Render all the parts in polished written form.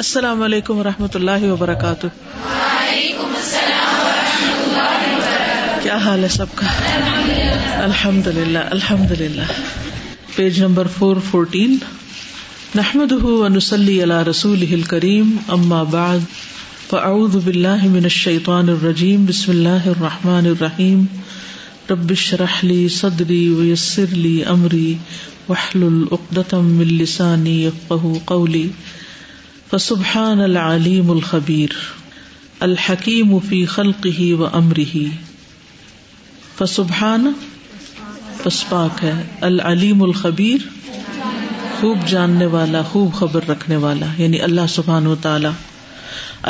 السلام علیکم ورحمۃ اللہ وبرکاتہ۔ وعلیکم السلام ورحمۃ اللہ وبرکاتہ۔ کیا حال ہے سب کا؟ الحمدللہ الحمدللہ۔ پیج نمبر 414، نحمده ونصلي على رسوله الكريم، اما بعد، فاعوذ بالله من الشیطان الرجیم، بسم اللہ الرحمن الرحیم، رب اشرح لي صدری ويسر لي امری واحلل عقدۃ من لسانی یفقهوا قولی، فسبحان العلیم الخبیر الحکیم فی خلقہ و امرہ، فسبحان پس پاک ہے، العلیم الخبیر خوب جاننے والا، خوب خبر رکھنے والا، یعنی اللہ سبحانہ و تعالی،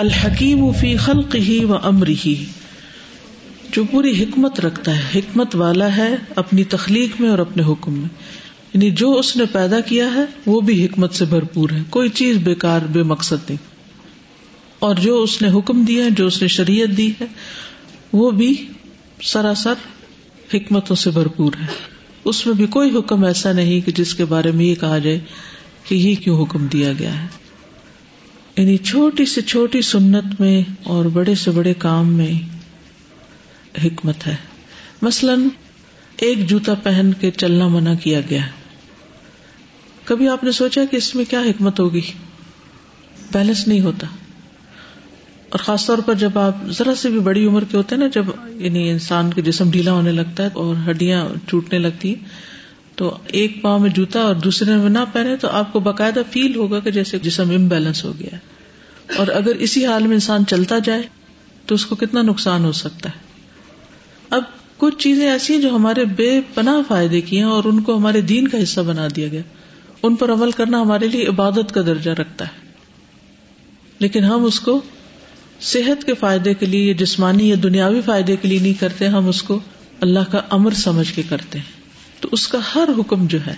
الحکیم فی خلقہ و امرہ، جو پوری حکمت رکھتا ہے، حکمت والا ہے اپنی تخلیق میں اور اپنے حکم میں، یعنی جو اس نے پیدا کیا ہے وہ بھی حکمت سے بھرپور ہے، کوئی چیز بیکار بے مقصد نہیں، اور جو اس نے حکم دیا ہے، جو اس نے شریعت دی ہے، وہ بھی سراسر حکمتوں سے بھرپور ہے، اس میں بھی کوئی حکم ایسا نہیں کہ جس کے بارے میں یہ کہا جائے کہ یہ کیوں حکم دیا گیا ہے۔ یعنی چھوٹی سے چھوٹی سنت میں اور بڑے سے بڑے کام میں حکمت ہے۔ مثلاً ایک جوتا پہن کے چلنا منع کیا گیا ہے، کبھی آپ نے سوچا کہ اس میں کیا حکمت ہوگی؟ بیلنس نہیں ہوتا، اور خاص طور پر جب آپ ذرا سے بھی بڑی عمر کے ہوتے ہیں نا، جب یعنی انسان کے جسم ڈھیلا ہونے لگتا ہے اور ہڈیاں ٹوٹنے لگتی ہیں، تو ایک پاؤں میں جوتا اور دوسرے میں نہ پہنے تو آپ کو باقاعدہ فیل ہوگا کہ جیسے جسم امبیلنس ہو گیا ہے، اور اگر اسی حال میں انسان چلتا جائے تو اس کو کتنا نقصان ہو سکتا ہے۔ اب کچھ چیزیں ایسی ہیں جو ہمارے بے پناہ فائدے کی ہیں اور ان کو ہمارے دین کا حصہ بنا دیا گیا، ان پر عمل کرنا ہمارے لیے عبادت کا درجہ رکھتا ہے، لیکن ہم اس کو صحت کے فائدے کے لیے، جسمانی یا دنیاوی فائدے کے لیے نہیں کرتے، ہم اس کو اللہ کا امر سمجھ کے کرتے ہیں۔ تو اس کا ہر حکم جو ہے،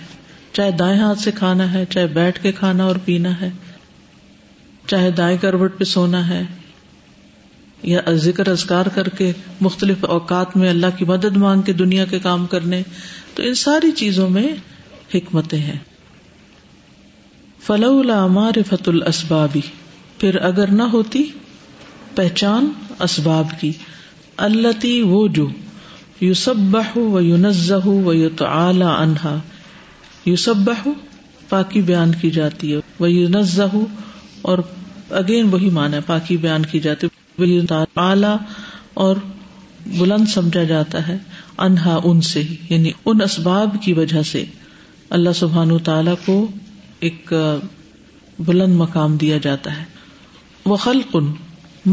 چاہے دائیں ہاتھ سے کھانا ہے، چاہے بیٹھ کے کھانا اور پینا ہے، چاہے دائیں کروٹ پہ سونا ہے، یا ذکر اذکار کر کے مختلف اوقات میں اللہ کی مدد مانگ کے دنیا کے کام کرنے، تو ان ساری چیزوں میں حکمتیں ہیں۔ فلولا معرفت الاسباب، پھر اگر نہ ہوتی پہچان اسباب کی، اللتی وہ جو، یسبح و ینزہ و یتعالی عنہا، یسبح پاکی بیان کی جاتی ہے، و ینزہ اور اگین وہی معنی ہے، پاکی بیان کی جاتی ہے، اعلیٰ اور بلند سمجھا جاتا ہے، انہا ان سے ہی، یعنی ان اسباب کی وجہ سے اللہ سبحانہ تعالیٰ کو ایک بلند مقام دیا جاتا ہے۔ وخلق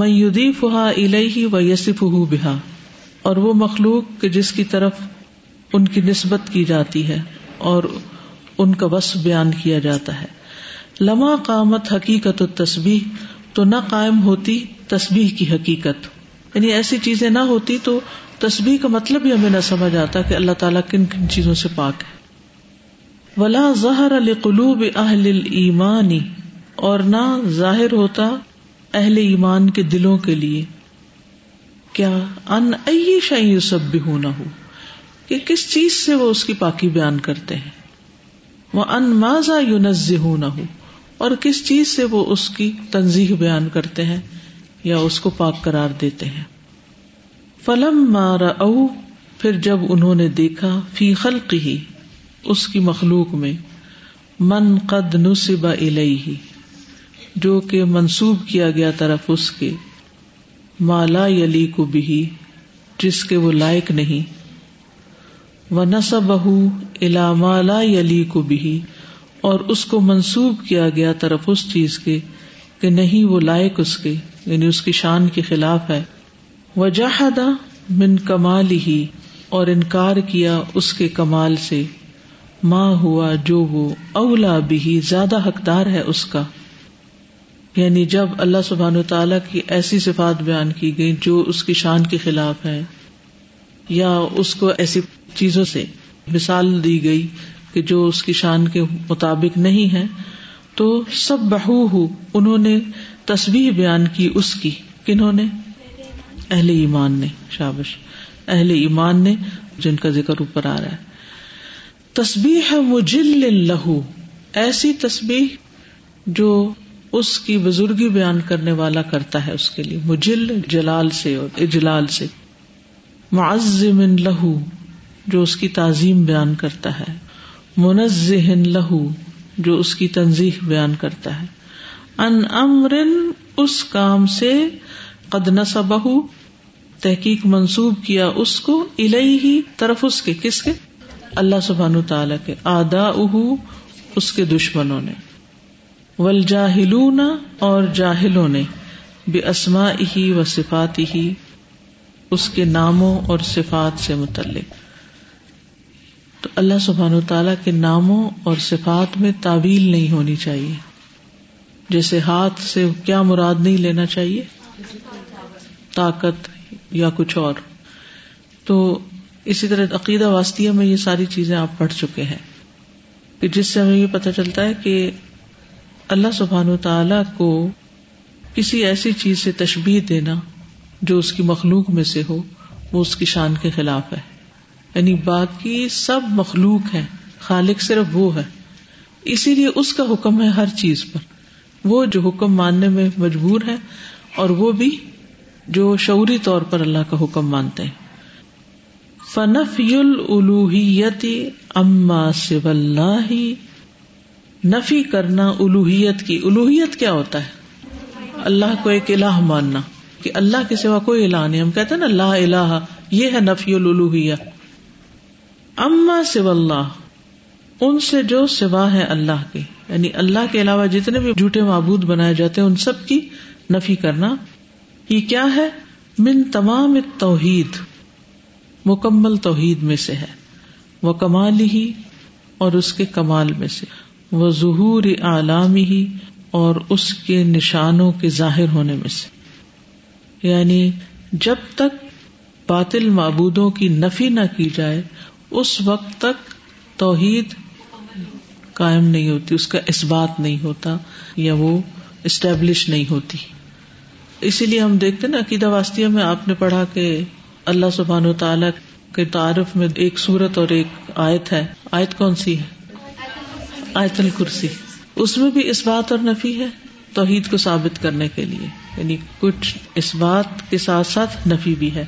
من یضیفها الیہ ویصفہ بہا، اور وہ مخلوق کہ جس کی طرف ان کی نسبت کی جاتی ہے اور ان کا وصف بیان کیا جاتا ہے۔ لما قامت حقیقت التسبیح، تو نہ قائم ہوتی تسبیح کی حقیقت، یعنی ایسی چیزیں نہ ہوتی تو تسبیح کا مطلب ہی ہمیں نہ سمجھ آتا کہ اللہ تعالیٰ کن کن چیزوں سے پاک ہے۔ ولا ظہر لقلوب اہل الایمان، اور نہ ظاہر ہوتا اہل ایمان کے دلوں کے لیے، کیا ان ای شیء یسبحونہ، کہ کس چیز سے وہ اس کی پاکی بیان کرتے ہیں، وان ماذا ینزہونہ، اور کس چیز سے وہ اس کی تنزیہ بیان کرتے ہیں یا اس کو پاک قرار دیتے ہیں۔ فلما رأوا، پھر جب انہوں نے دیکھا، فی خلقہ اس کی مخلوق میں، من قد نسب الیہ جو کہ منسوب کیا گیا طرف اس کے، ما لا یلیق بہ جس کے وہ لائق نہیں، ونسبہ الی ما لا یلیق بہ اور اس کو منسوب کیا گیا طرف اس چیز کے کہ نہیں وہ لائق اس کے، یعنی اس کی شان کے خلاف ہے۔ وجحد من کمالہ، اور انکار کیا اس کے کمال سے، ما ہوا جو وہ اولا بھی زیادہ حقدار ہے اس کا، یعنی جب اللہ سبحانہ وتعالی کی ایسی صفات بیان کی گئی جو اس کی شان کے خلاف ہے، یا اس کو ایسی چیزوں سے مثال دی گئی کہ جو اس کی شان کے مطابق نہیں ہے، تو سبحوہ انہوں نے تسبیح بیان کی اس کی، کنہوں نے؟ اہل ایمان نے، شابش، اہل ایمان نے، جن کا ذکر اوپر آ رہا ہے۔ تسبیح مجل لہ، ایسی تسبیح جو اس کی بزرگی بیان کرنے والا کرتا ہے اس کے لیے مجل جلال سے اور اجلال سے. معظم لہ جو اس کی تعظیم بیان کرتا ہے, منزہ لہ جو اس کی تنزیہ بیان کرتا ہے, ان امر اس کام سے قد نسبہ تحقیق منسوب کیا اس کو الیہ طرف اس کے, کس کے؟ اللہ سبحانہ تعالیٰ کے, اعداؤہ اس کے دشمنوں نے, والجاہلون اور جاہلوں نے, باسمائہ وصفاتہ اس کے ناموں اور صفات سے متعلق. تو اللہ سبحانہ تعالیٰ کے ناموں اور صفات میں تعویل نہیں ہونی چاہیے. جیسے ہاتھ سے کیا مراد نہیں لینا چاہیے؟ طاقت یا کچھ اور. تو اسی طرح عقیدہ واسطیہ میں یہ ساری چیزیں آپ پڑھ چکے ہیں کہ جس سے ہمیں یہ پتہ چلتا ہے کہ اللہ سبحانہ وتعالیٰ کو کسی ایسی چیز سے تشبیہ دینا جو اس کی مخلوق میں سے ہو وہ اس کی شان کے خلاف ہے. یعنی باقی سب مخلوق ہیں, خالق صرف وہ ہے, اسی لیے اس کا حکم ہے ہر چیز پر. وہ جو حکم ماننے میں مجبور ہے اور وہ بھی جو شعوری طور پر اللہ کا حکم مانتے ہیں. فنفی الالوہیت اما سوی اللہ, نفی کرنا الوہیت کی. الوہیت کیا ہوتا ہے؟ اللہ کو ایک الہ ماننا کہ اللہ کے سوا کوئی الہ نہیں. ہم کہتے ہیں نا لا الہ, یہ ہے نفی الالوہیہ. اما سوی اللہ ان سے جو سوا ہے اللہ کے, یعنی اللہ کے علاوہ جتنے بھی جھوٹے معبود بنائے جاتے ہیں ان سب کی نفی کرنا. یہ کیا ہے؟ من تمام التوحید, مکمل توحید میں سے ہے, و کمالہ اور اس کے کمال میں سے, و ظہور اعلامہ اور اس کے نشانوں کے ظاہر ہونے میں سے. یعنی جب تک باطل معبودوں کی نفی نہ کی جائے اس وقت تک توحید قائم نہیں ہوتی, اس کا اثبات نہیں ہوتا یا وہ اسٹیبلش نہیں ہوتی. اسی لیے ہم دیکھتے ہیں نا عقیدہ واسطیہ میں آپ نے پڑھا کہ اللہ سبحانہ و تعالیٰ کے تعارف میں ایک سورت اور ایک آیت ہے. آیت کون سی ہے؟ آیت الکرسی. اس میں بھی اثبات اور نفی ہے توحید کو ثابت کرنے کے لیے, یعنی کچھ اثبات کے ساتھ ساتھ نفی بھی ہے.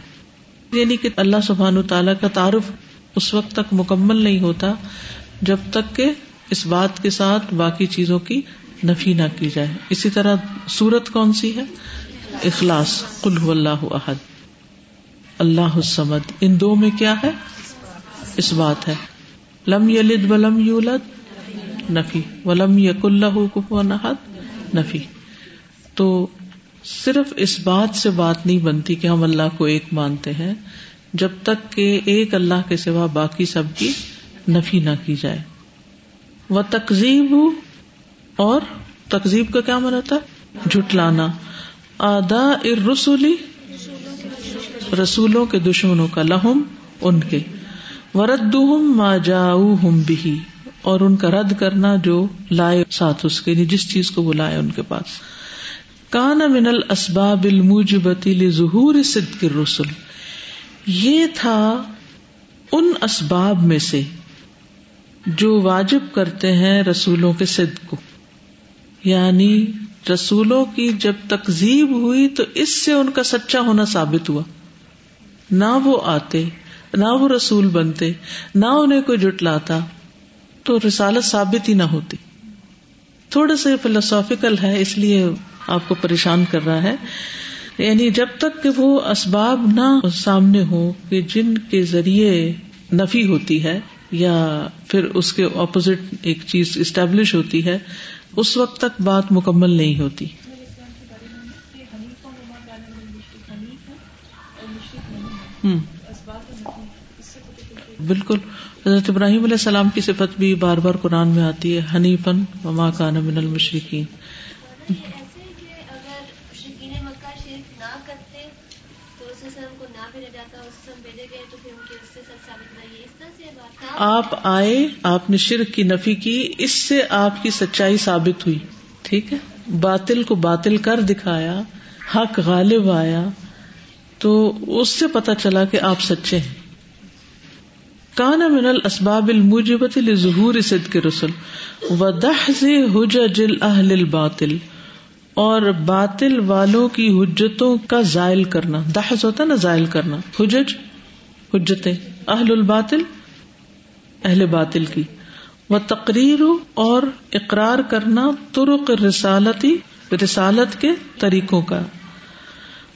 یعنی کہ اللہ سبحانہ و تعالیٰ کا تعارف اس وقت تک مکمل نہیں ہوتا جب تک کہ اس بات کے ساتھ باقی چیزوں کی نفی نہ کی جائے. اسی طرح سورت کون سی ہے؟ اخلاص, قل هو اللہ احد, اللہ الصمد. ان دو میں کیا ہے؟ اس بات ہے. لم یلد ولم یولد, نفی. ولم یکن لہ کفوا احد, نفی. تو صرف اس بات سے بات نہیں بنتی کہ ہم اللہ کو ایک مانتے ہیں جب تک کہ ایک اللہ کے سوا باقی سب کی نفی نہ کی جائے. وہ تکذیب, اور تکذیب کا کیا معنی ہوتا ہے؟ جھٹلانا. آدا الرسلی, رسولوں کے دشمنوں کا, لہم ان کے, وردہم ما جاؤہم بہ اور ان کا رد کرنا جو لائے ساتھ اس کے, جس چیز کو بلائے ان کے پاس. کان من الاسباب الموجبۃ لظہور صدق الرسل, یہ تھا ان اسباب میں سے جو واجب کرتے ہیں رسولوں کے صدق کو. یعنی رسولوں کی جب تکذیب ہوئی تو اس سے ان کا سچا ہونا ثابت ہوا. نہ وہ آتے, نہ وہ رسول بنتے, نہ انہیں کوئی جھٹلاتا تو رسالت ثابت ہی نہ ہوتی. تھوڑا سا فلسافیکل ہے اس لیے آپ کو پریشان کر رہا ہے. یعنی جب تک کہ وہ اسباب نہ سامنے ہو کہ جن کے ذریعے نفی ہوتی ہے یا پھر اس کے اپوزٹ ایک چیز اسٹیبلش ہوتی ہے, اس وقت تک بات مکمل نہیں ہوتی. بالکل. حضرت ابراہیم علیہ السلام کی صفت بھی بار بار قرآن میں آتی ہے, حنیفاً وما کان من المشرکین. آپ آئے, آپ نے شرک کی نفی کی, اس سے آپ کی سچائی ثابت ہوئی. ٹھیک ہے, باطل کو باطل کر دکھایا, حق غالب آیا, تو اس سے پتا چلا کہ آپ سچے ہیں. کان من الاسباب الموجبۃ لظہور صدق الرسل ودحض حجج الاہل الباطل اور باطل والوں کی حجتوں کا زائل کرنا، دحض ہوتا نا زائل کرنا، حجج حجتیں، اہل الباطل اہل باطل کی، و تقریر اور اقرار کرنا طرق رسالتی رسالت کے طریقوں کا،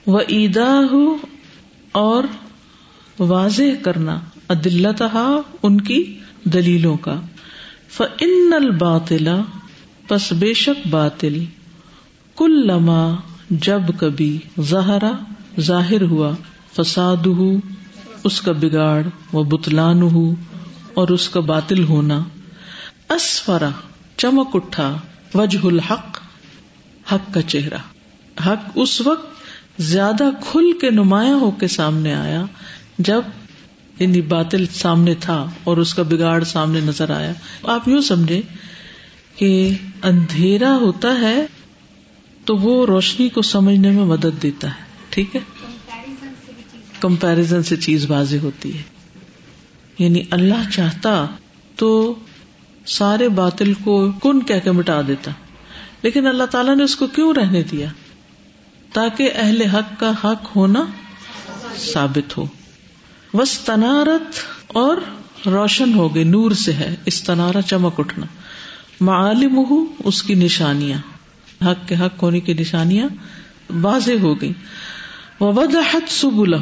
و ایداہ اور واضح کرنا ادلتہا ان کی دلیلوں کا، فإن الباطل پس بے شک باطل کلما جب کبھی ظہرا ظاہر ہوا فسادہ اس کا بگاڑ و بطلانہ اور اس کا باطل ہونا، اسفرا چمک اٹھا وجہ الحق حق کا چہرہ، حق اس وقت زیادہ کھل کے نمایاں ہو کے سامنے آیا جب یعنی باطل سامنے تھا اور اس کا بگاڑ سامنے نظر آیا۔ آپ یوں سمجھے کہ اندھیرا ہوتا ہے تو وہ روشنی کو سمجھنے میں مدد دیتا ہے، ٹھیک ہے، کمپیریزن سے چیز واضح ہوتی ہے۔ یعنی اللہ چاہتا تو سارے باطل کو کن کہہ کے مٹا دیتا، لیکن اللہ تعالیٰ نے اس کو کیوں رہنے دیا؟ تاکہ اہل حق کا حق ہونا ثابت ہو۔ وستنارت اور روشن ہو گئے، نور سے ہے استنارہ چمک اٹھنا، معالمہ اس کی نشانیاں، حق کے حق ہونے کی نشانیاں واضح ہو گئی، ووضحت سبلہ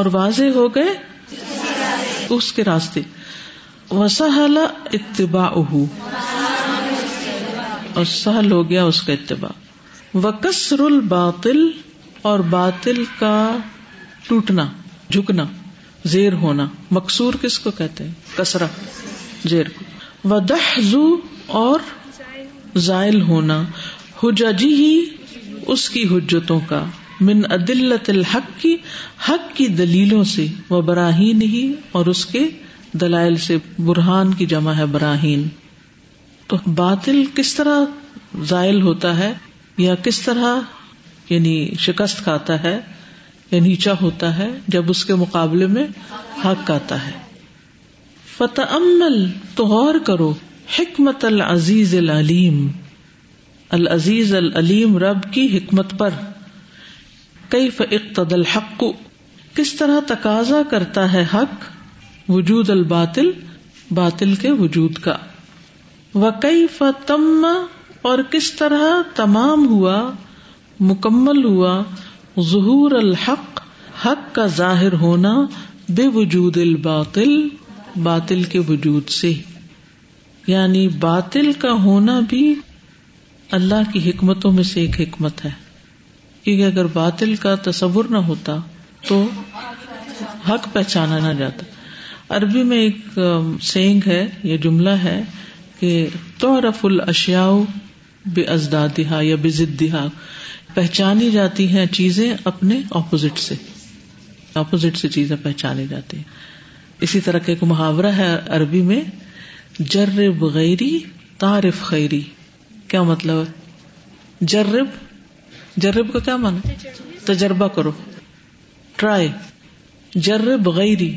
اور واضح ہو گئے اس کے راستے، وسہل اتباعہ اور سہل ہو گیا اس کا اتباع، وکسر الباطل اور باطل کا ٹوٹنا جھکنا زیر ہونا، مکسور کس کو کہتے ہیں؟ کسرہ زیر کو، ودحض اور زائل ہونا، حججی ہی اس کی حجتوں کا، من ادلت الحق کی حق کی دلیلوں سے، و براہین ہی اور اس کے دلائل سے، برہان کی جمع ہے براہین۔ تو باطل کس طرح زائل ہوتا ہے یا کس طرح یعنی شکست کھاتا ہے یا نیچا ہوتا ہے؟ جب اس کے مقابلے میں حق آتا ہے۔ فتأمل تو غور کرو، حکمت العزیز العلیم، العزیز العلیم رب کی حکمت پر، کیف اقتضى الحق کس طرح تقاضا کرتا ہے حق، وجود الباطل باطل کے وجود کا، وَكَيْفَ تَمَّ اور کس طرح تمام ہوا مکمل ہوا، ظہور الحق حق کا ظاہر ہونا، بے وجود الباطل باطل کے وجود سے، یعنی باطل کا ہونا بھی اللہ کی حکمتوں میں سے ایک حکمت ہے، کیونکہ اگر باطل کا تصور نہ ہوتا تو حق پہچانا نہ جاتا۔ عربی میں ایک سینگ ہے، یہ جملہ ہے کہ تعرف الاشیاء بازدادہا یا بزدہا، پہچانی جاتی ہیں چیزیں اپنے اپوزٹ سے، اپوزٹ سے چیزیں پہچانی جاتی ہیں۔ اسی طرح کا ایک محاورہ ہے عربی میں، جرب غیری تعرف خیری، کیا مطلب ہے؟ جرب کا کیا معنی؟ تجربہ کرو، ٹرائی، جرب غیری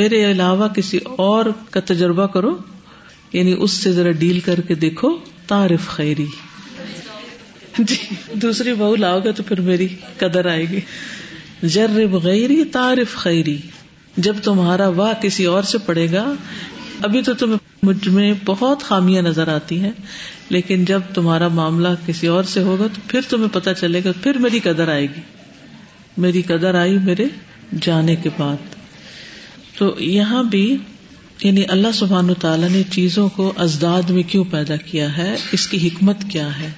میرے علاوہ کسی اور کا تجربہ کرو، یعنی اس سے ذرا ڈیل کر کے دیکھو، تعرف خیری، جی دوسری بہو لاؤ گے تو پھر میری قدر آئے گی۔ جرب غیری تعرف خیری، جب تمہارا واہ کسی اور سے پڑے گا، ابھی تو تمہیں مجھ میں بہت خامیاں نظر آتی ہیں، لیکن جب تمہارا معاملہ کسی اور سے ہوگا تو پھر تمہیں پتہ چلے گا، پھر میری قدر آئے گی، میری قدر آئی میرے جانے کے بعد۔ تو یہاں بھی یعنی اللہ سبحانہ تعالیٰ نے چیزوں کو ازداد میں کیوں پیدا کیا ہے، اس کی حکمت کیا ہے۔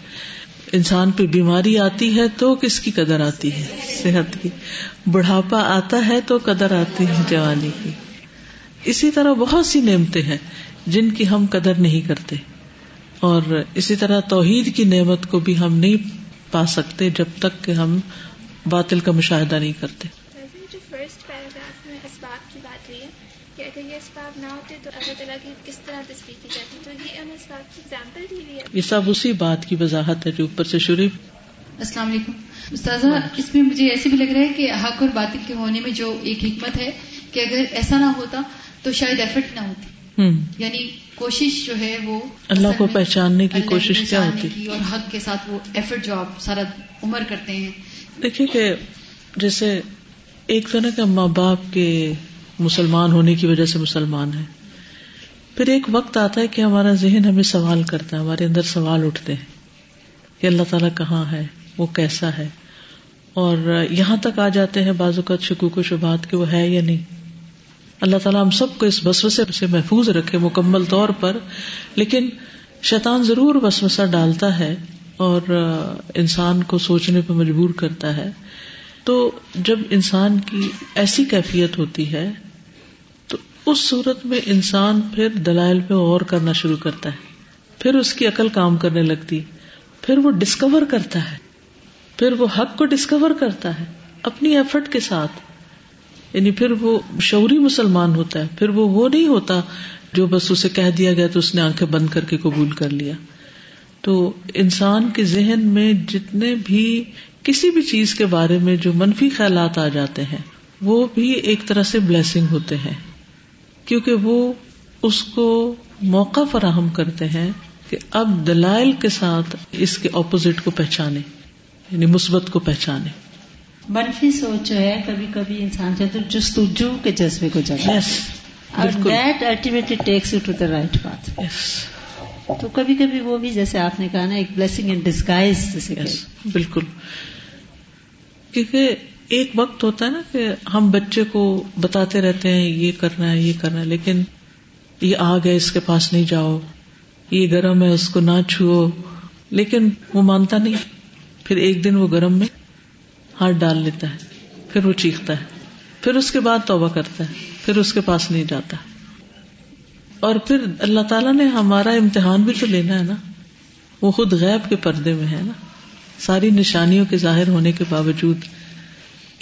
انسان پہ بیماری آتی ہے تو کس کی قدر آتی ہے؟ صحت کی۔ بڑھاپا آتا ہے تو قدر آتی ہے جوانی کی۔ اسی طرح بہت سی نعمتیں ہیں جن کی ہم قدر نہیں کرتے، اور اسی طرح توحید کی نعمت کو بھی ہم نہیں پا سکتے جب تک کہ ہم باطل کا مشاہدہ نہیں کرتے۔ یہ سب اسی بات کی وضاحت ہے جو اوپر سے شروع۔ السلام علیکم استاذہ، اس میں مجھے ایسے بھی لگ رہا ہے کہ حق اور باطل کے ہونے میں جو ایک حکمت ہے کہ اگر ایسا نہ ہوتا تو شاید ایفرٹ نہ ہوتی۔ یعنی کوشش جو ہے وہ اللہ کو پہچاننے کی کوشش کیا ہوتی ہے اور حق کے ساتھ وہ ایفرٹ جو آپ سارا عمر کرتے ہیں. دیکھیں کہ جیسے ایک طرح کا ماں باپ کے مسلمان ہونے کی وجہ سے مسلمان ہیں, پھر ایک وقت آتا ہے کہ ہمارا ذہن ہمیں سوال کرتا ہے, ہمارے اندر سوال اٹھتے ہیں کہ اللہ تعالیٰ کہاں ہے, وہ کیسا ہے, اور یہاں تک آ جاتے ہیں بعض اوقات شکوک و شبہات کہ وہ ہے یا نہیں. اللہ تعالیٰ ہم سب کو اس وسوسے سے محفوظ رکھے مکمل طور پر, لیکن شیطان ضرور وسوسہ ڈالتا ہے اور انسان کو سوچنے پر مجبور کرتا ہے. تو جب انسان کی ایسی کیفیت ہوتی ہے تو اس صورت میں انسان پھر دلائل پہ غور کرنا شروع کرتا ہے, پھر اس کی عقل کام کرنے لگتی, پھر وہ ڈسکور کرتا ہے, پھر وہ حق کو ڈسکور کرتا ہے اپنی ایفرٹ کے ساتھ. یعنی پھر وہ شعوری مسلمان ہوتا ہے, پھر وہ نہیں ہوتا جو بس اسے کہہ دیا گیا تو اس نے آنکھیں بند کر کے قبول کر لیا. تو انسان کے ذہن میں جتنے بھی کسی بھی چیز کے بارے میں جو منفی خیالات آ جاتے ہیں وہ بھی ایک طرح سے بلیسنگ ہوتے ہیں, کیونکہ وہ اس کو موقع فراہم کرتے ہیں کہ اب دلائل کے ساتھ اس کے اپوزٹ کو پہچانے, یعنی مثبت کو پہچانے. منفی سوچ جو ہے کبھی کبھی انسان چاہتے جستجو کے جذبے کو جگہ, اور that ultimately takes you to the right path. تو کبھی کبھی وہ بھی جیسے آپ نے کہا نا ایک بلیسنگ ان ڈسگائز, جیسے بالکل. کیونکہ ایک وقت ہوتا ہے نا کہ ہم بچے کو بتاتے رہتے ہیں یہ کرنا ہے یہ کرنا ہے, لیکن یہ آگ ہے اس کے پاس نہیں جاؤ, یہ گرم ہے اس کو نہ چھو, لیکن وہ مانتا نہیں. پھر ایک دن وہ گرم میں ہاتھ ڈال لیتا ہے, پھر وہ چیختا ہے, پھر اس کے بعد توبہ کرتا ہے, پھر اس کے پاس نہیں جاتا. اور پھر اللہ تعالیٰ نے ہمارا امتحان بھی تو لینا ہے نا, وہ خود غیب کے پردے میں ہے نا, ساری نشانیوں کے ظاہر ہونے کے باوجود.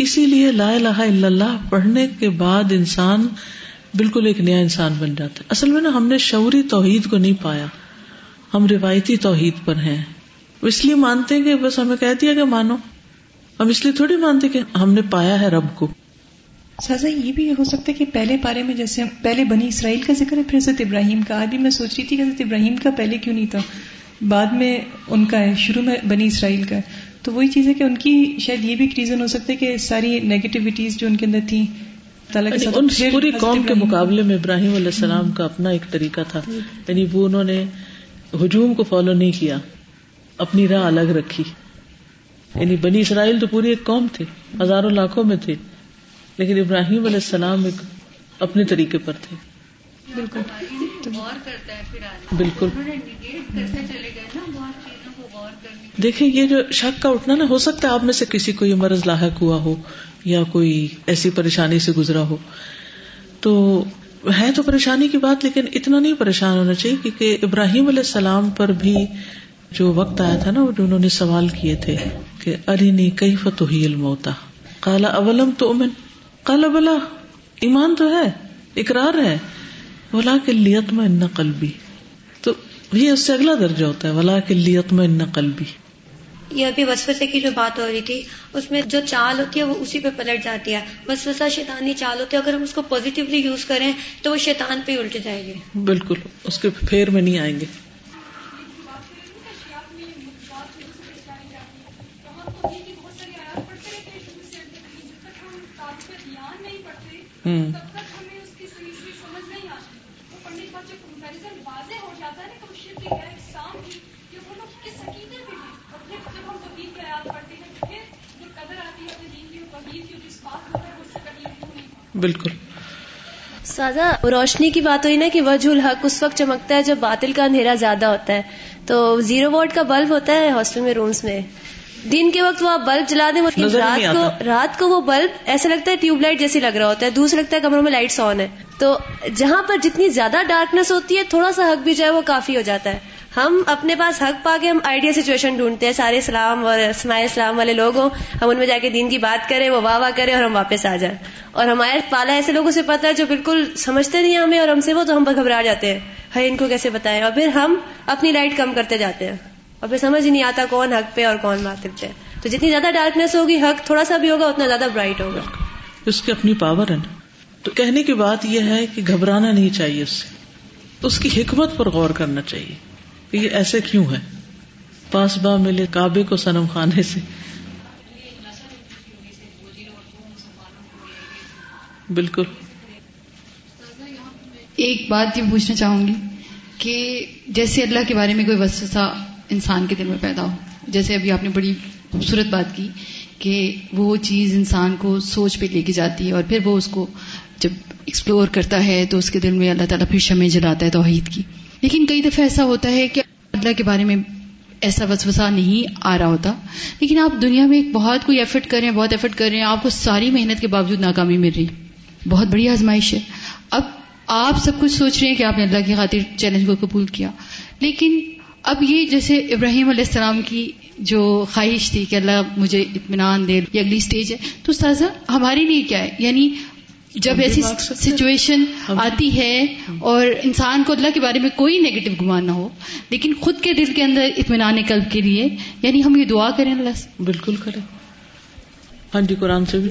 اسی لیے لا الہ الا اللہ پڑھنے کے بعد انسان بالکل ایک نیا انسان بن جاتا ہے. اصل میں نا ہم نے شعوری توحید کو نہیں پایا, ہم روایتی توحید پر ہیں. اس لیے مانتے ہیں کہ بس ہمیں کہہ دیا کہ مانو, ہم اس لیے تھوڑی مانتے کہ ہم نے پایا ہے رب کو. سازا یہ بھی ہو سکتا ہے کہ پہلے پارے میں جیسے پہلے بنی اسرائیل کا ذکر ہے, پھر حضرت ابراہیم کا. آج بھی میں سوچ رہی تھی کہ حضرت ابراہیم کا پہلے کیوں نہیں تھا, بعد میں ان کا ہے, شروع میں بنی اسرائیل کا ہے. تو وہی چیز ہے کہ ان کی شاید یہ بھی ایک ریزن ہو سکتا ہے کہ ساری نیگیٹیوٹیز جو ان کے اندر تھیں ان پوری قوم کے مقابلے میں ابراہیم علیہ السلام کا اپنا ایک طریقہ تھا, یعنی وہ انہوں نے ہجوم کو فالو نہیں کیا, اپنی راہ الگ رکھی. یعنی بنی اسرائیل تو پوری ایک قوم تھی, ہزاروں لاکھوں میں تھے, لیکن ابراہیم علیہ السلام ایک اپنے طریقے پر تھے. بالکل بالکل دیکھیں یہ جو شک کا اٹھنا نا, ہو سکتا ہے آپ میں سے کسی کو یہ مرض لاحق ہوا ہو یا کوئی ایسی پریشانی سے گزرا ہو. تو ہے تو پریشانی کی بات, لیکن اتنا نہیں پریشان ہونا چاہیے, کیونکہ ابراہیم علیہ السلام پر بھی جو وقت آیا تھا نا جو انہوں نے سوال کیے تھے کہ ارینی کیف تحیی الموت قال اولم تؤمن قال بلا, ایمان تو ہے, اقرار ہے, ولکن لیطمئن قلبی. تو یہ اس سے اگلا درجہ ہوتا ہے ولکن لیطمئن قلبی. یہ ابھی وسوسے کی جو بات ہو رہی تھی اس میں جو چال ہوتی ہے وہ اسی پہ پلٹ جاتی ہے. وسوسہ شیطانی چال ہوتی ہے, اگر ہم اس کو پازیٹیولی یوز کریں تو وہ شیطان پہ الٹ جائے گی, بالکل اس کے پھیر میں نہیں آئیں گے. بالکل سادہ روشنی کی بات ہوئی نا کہ وجہ الحق اس وقت چمکتا ہے جب باطل کا اندھیرا زیادہ ہوتا ہے. تو 0 واٹ کا بلب ہوتا ہے ہاسٹل میں رومز میں, دن کے وقت وہ آپ بلب جلا دیں, رات کو وہ بلب ایسا لگتا ہے ٹیوب لائٹ جیسے لگ رہا ہوتا ہے, دوسرا لگتا ہے کمروں میں لائٹس آن ہے. تو جہاں پر جتنی زیادہ ڈارکنیس ہوتی ہے تھوڑا سا حق بھی جو ہے وہ کافی ہو جاتا ہے. ہم اپنے پاس حق پا کے ہم آئیڈیا سچویشن ڈھونڈتے ہیں, سارے اسلام اور سماج اسلام والے لوگ ہوں, ہم ان میں جا کے دین کی بات کریں, وہ واہ واہ کریں اور ہم واپس آ جائیں. اور ہمارے پالا ایسے لوگوں سے پتہ ہے جو بالکل سمجھتے نہیں ہمیں اور ہم سے وہ, تو ہم بہت گھبرا جاتے ہیں ہائی ان کو کیسے بتائیں, اور پھر ہم اپنی لائٹ کم کرتے جاتے ہیں اور پھر سمجھ ہی نہیں آتا کون حق پہ اور کون باطل پہ. تو جتنی زیادہ ڈارکنیس ہوگی حق تھوڑا سا بھی ہوگا اتنا زیادہ برائٹ ہوگا, اس کی اپنی پاور ہے نا. تو کہنے کی بات یہ ہے کہ گھبرانا نہیں چاہیے اس سے, تو اس کی حکمت پر غور کرنا چاہیے کہ یہ ایسے کیوں ہے. پاسباں ملے کعبے کو صنم خانے سے. بالکل. ایک بات یہ پوچھنا چاہوں گی کہ جیسے اللہ کے بارے میں کوئی وسوسہ انسان کے دل میں پیدا ہو, جیسے ابھی آپ نے بڑی خوبصورت بات کی کہ وہ چیز انسان کو سوچ پہ لے کے جاتی ہے اور پھر وہ اس کو جب ایکسپلور کرتا ہے تو اس کے دل میں اللہ تعالیٰ پھر شمع جلاتا ہے توحید کی. لیکن کئی دفعہ ایسا ہوتا ہے کہ اللہ کے بارے میں ایسا وسوسہ نہیں آ رہا ہوتا, لیکن آپ دنیا میں بہت کوئی ایفرٹ کر رہے ہیں, بہت ایفرٹ کر رہے ہیں, آپ کو ساری محنت کے باوجود ناکامی مل رہی, بہت بڑی آزمائش ہے. اب آپ سب کچھ سوچ رہے ہیں کہ آپ نے اللہ کی خاطر چیلنج کو قبول کیا, لیکن اب یہ جیسے ابراہیم علیہ السلام کی جو خواہش تھی کہ اللہ مجھے اطمینان دے, یہ اگلی سٹیج ہے. تو استاذہ ہمارے لیے کیا ہے, یعنی جب ایسی سچویشن آتی ہے اور انسان کو اللہ کے بارے میں کوئی نیگیٹو گمان نہ ہو, لیکن خود کے دل کے اندر اطمینان قلب کے لیے, یعنی ہم یہ دعا کریں اللہ سے؟ بالکل کریں. ہاں جی, قرآن سے بھی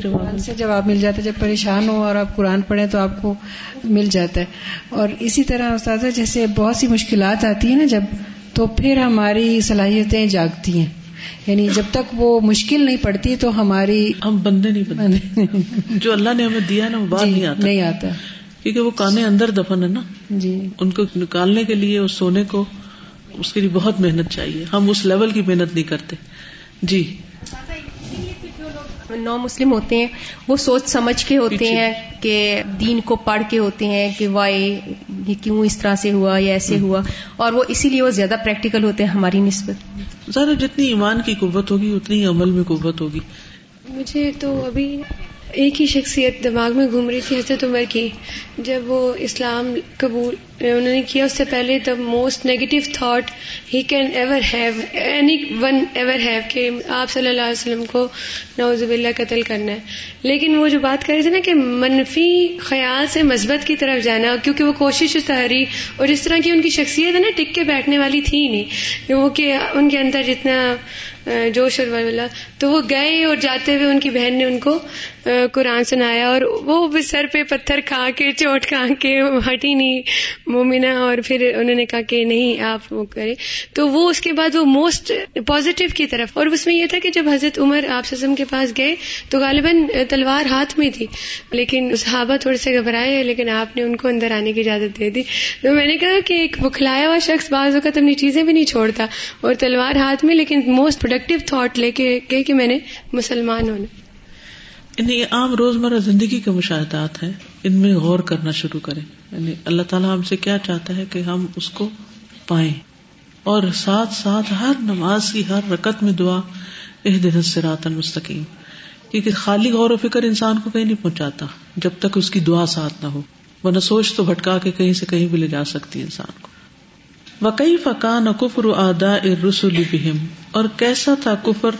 جواب مل جاتا ہے. جب پریشان ہو اور آپ قرآن پڑھیں تو آپ کو مل جاتا ہے. اور اسی طرح استاذہ جیسے بہت سی مشکلات آتی ہیں نا جب, تو پھر ہماری صلاحیتیں جاگتی ہیں, یعنی جب تک وہ مشکل نہیں پڑتی تو ہم بندے نہیں بنتے. جو اللہ نے ہمیں دیا نا وہ باہر نہیں آتا, کیونکہ وہ کانے اندر دفن ہے نا جی. ان کو نکالنے کے لیے, اس سونے کو, اس کے لیے بہت محنت چاہیے. ہم اس لیول کی محنت نہیں کرتے. جی, نو مسلم ہوتے ہیں وہ سوچ سمجھ کے ہوتے ہیں کہ دین کو پڑھ کے ہوتے ہیں کہ وائی یہ کیوں اس طرح سے ہوا یا ایسے ہوا, اور وہ اسی لیے وہ زیادہ پریکٹیکل ہوتے ہیں ہماری نسبت. زیادہ جتنی ایمان کی قوت ہوگی اتنی عمل میں قوت ہوگی. مجھے تو ابھی ایک ہی شخصیت دماغ میں گھوم رہی تھی, حضرت عمر کی. جب وہ اسلام قبول انہوں نے کیا, اس سے پہلے the most negative thought he can ever have, any one ever have, کہ آپ صلی اللہ علیہ وسلم کو نعوذ باللہ قتل کرنا ہے. لیکن وہ جو بات کر رہے تھے نا کہ منفی خیال سے مثبت کی طرف جانا, کیونکہ وہ کوشش و تحریک اور اس طرح کی ان کی شخصیت ہے نا, ٹک کے بیٹھنے والی تھی نہیں وہ, کہ ان کے اندر جتنا جوش اور ولولہ, تو وہ گئے اور جاتے ہوئے ان کی بہن نے ان کو قرآن سنایا, اور وہ سر پہ پتھر کھا کے چوٹ کھا کے ہٹی نہیں مومنہ, اور پھر انہوں نے کہا کہ نہیں آپ وہ کریں, تو وہ اس کے بعد وہ موسٹ پازیٹو کی طرف. اور اس میں یہ تھا کہ جب حضرت عمر آپ صلی اللہ علیہ وسلم کے پاس گئے تو غالباً تلوار ہاتھ میں تھی, لیکن صحابہ تھوڑے سے گھبرائے, لیکن آپ نے ان کو اندر آنے کی اجازت دے دی. تو میں نے کہا کہ ایک بکھلایا ہوا شخص بعض اوقات اپنی چیزیں بھی نہیں چھوڑتا, اور تلوار ہاتھ میں, لیکن موسٹ پروڈکٹیو تھاٹ لے کے کہے کہ میں نے مسلمان ہونا. یہ عام روزمرہ زندگی کے مشاہدات ہیں, ان میں غور کرنا شروع کریں. یعنی اللہ تعالیٰ ہم سے کیا چاہتا ہے کہ ہم اس کو پائیں, اور ساتھ ساتھ ہر نماز کی ہر رکعت میں دعا اهدنا الصراط المستقیم, کیونکہ خالی غور و فکر انسان کو کہیں نہیں پہنچاتا جب تک اس کی دعا ساتھ نہ ہو, ورنہ سوچ تو بھٹکا کے کہیں سے کہیں بھی لے جا سکتی ہے انسان کو. وَكَيْفَ كَانَ كُفْرُ أَعْدَاءِ الرُّسُلِ بِهِمْ, اور کیسا تھا کفر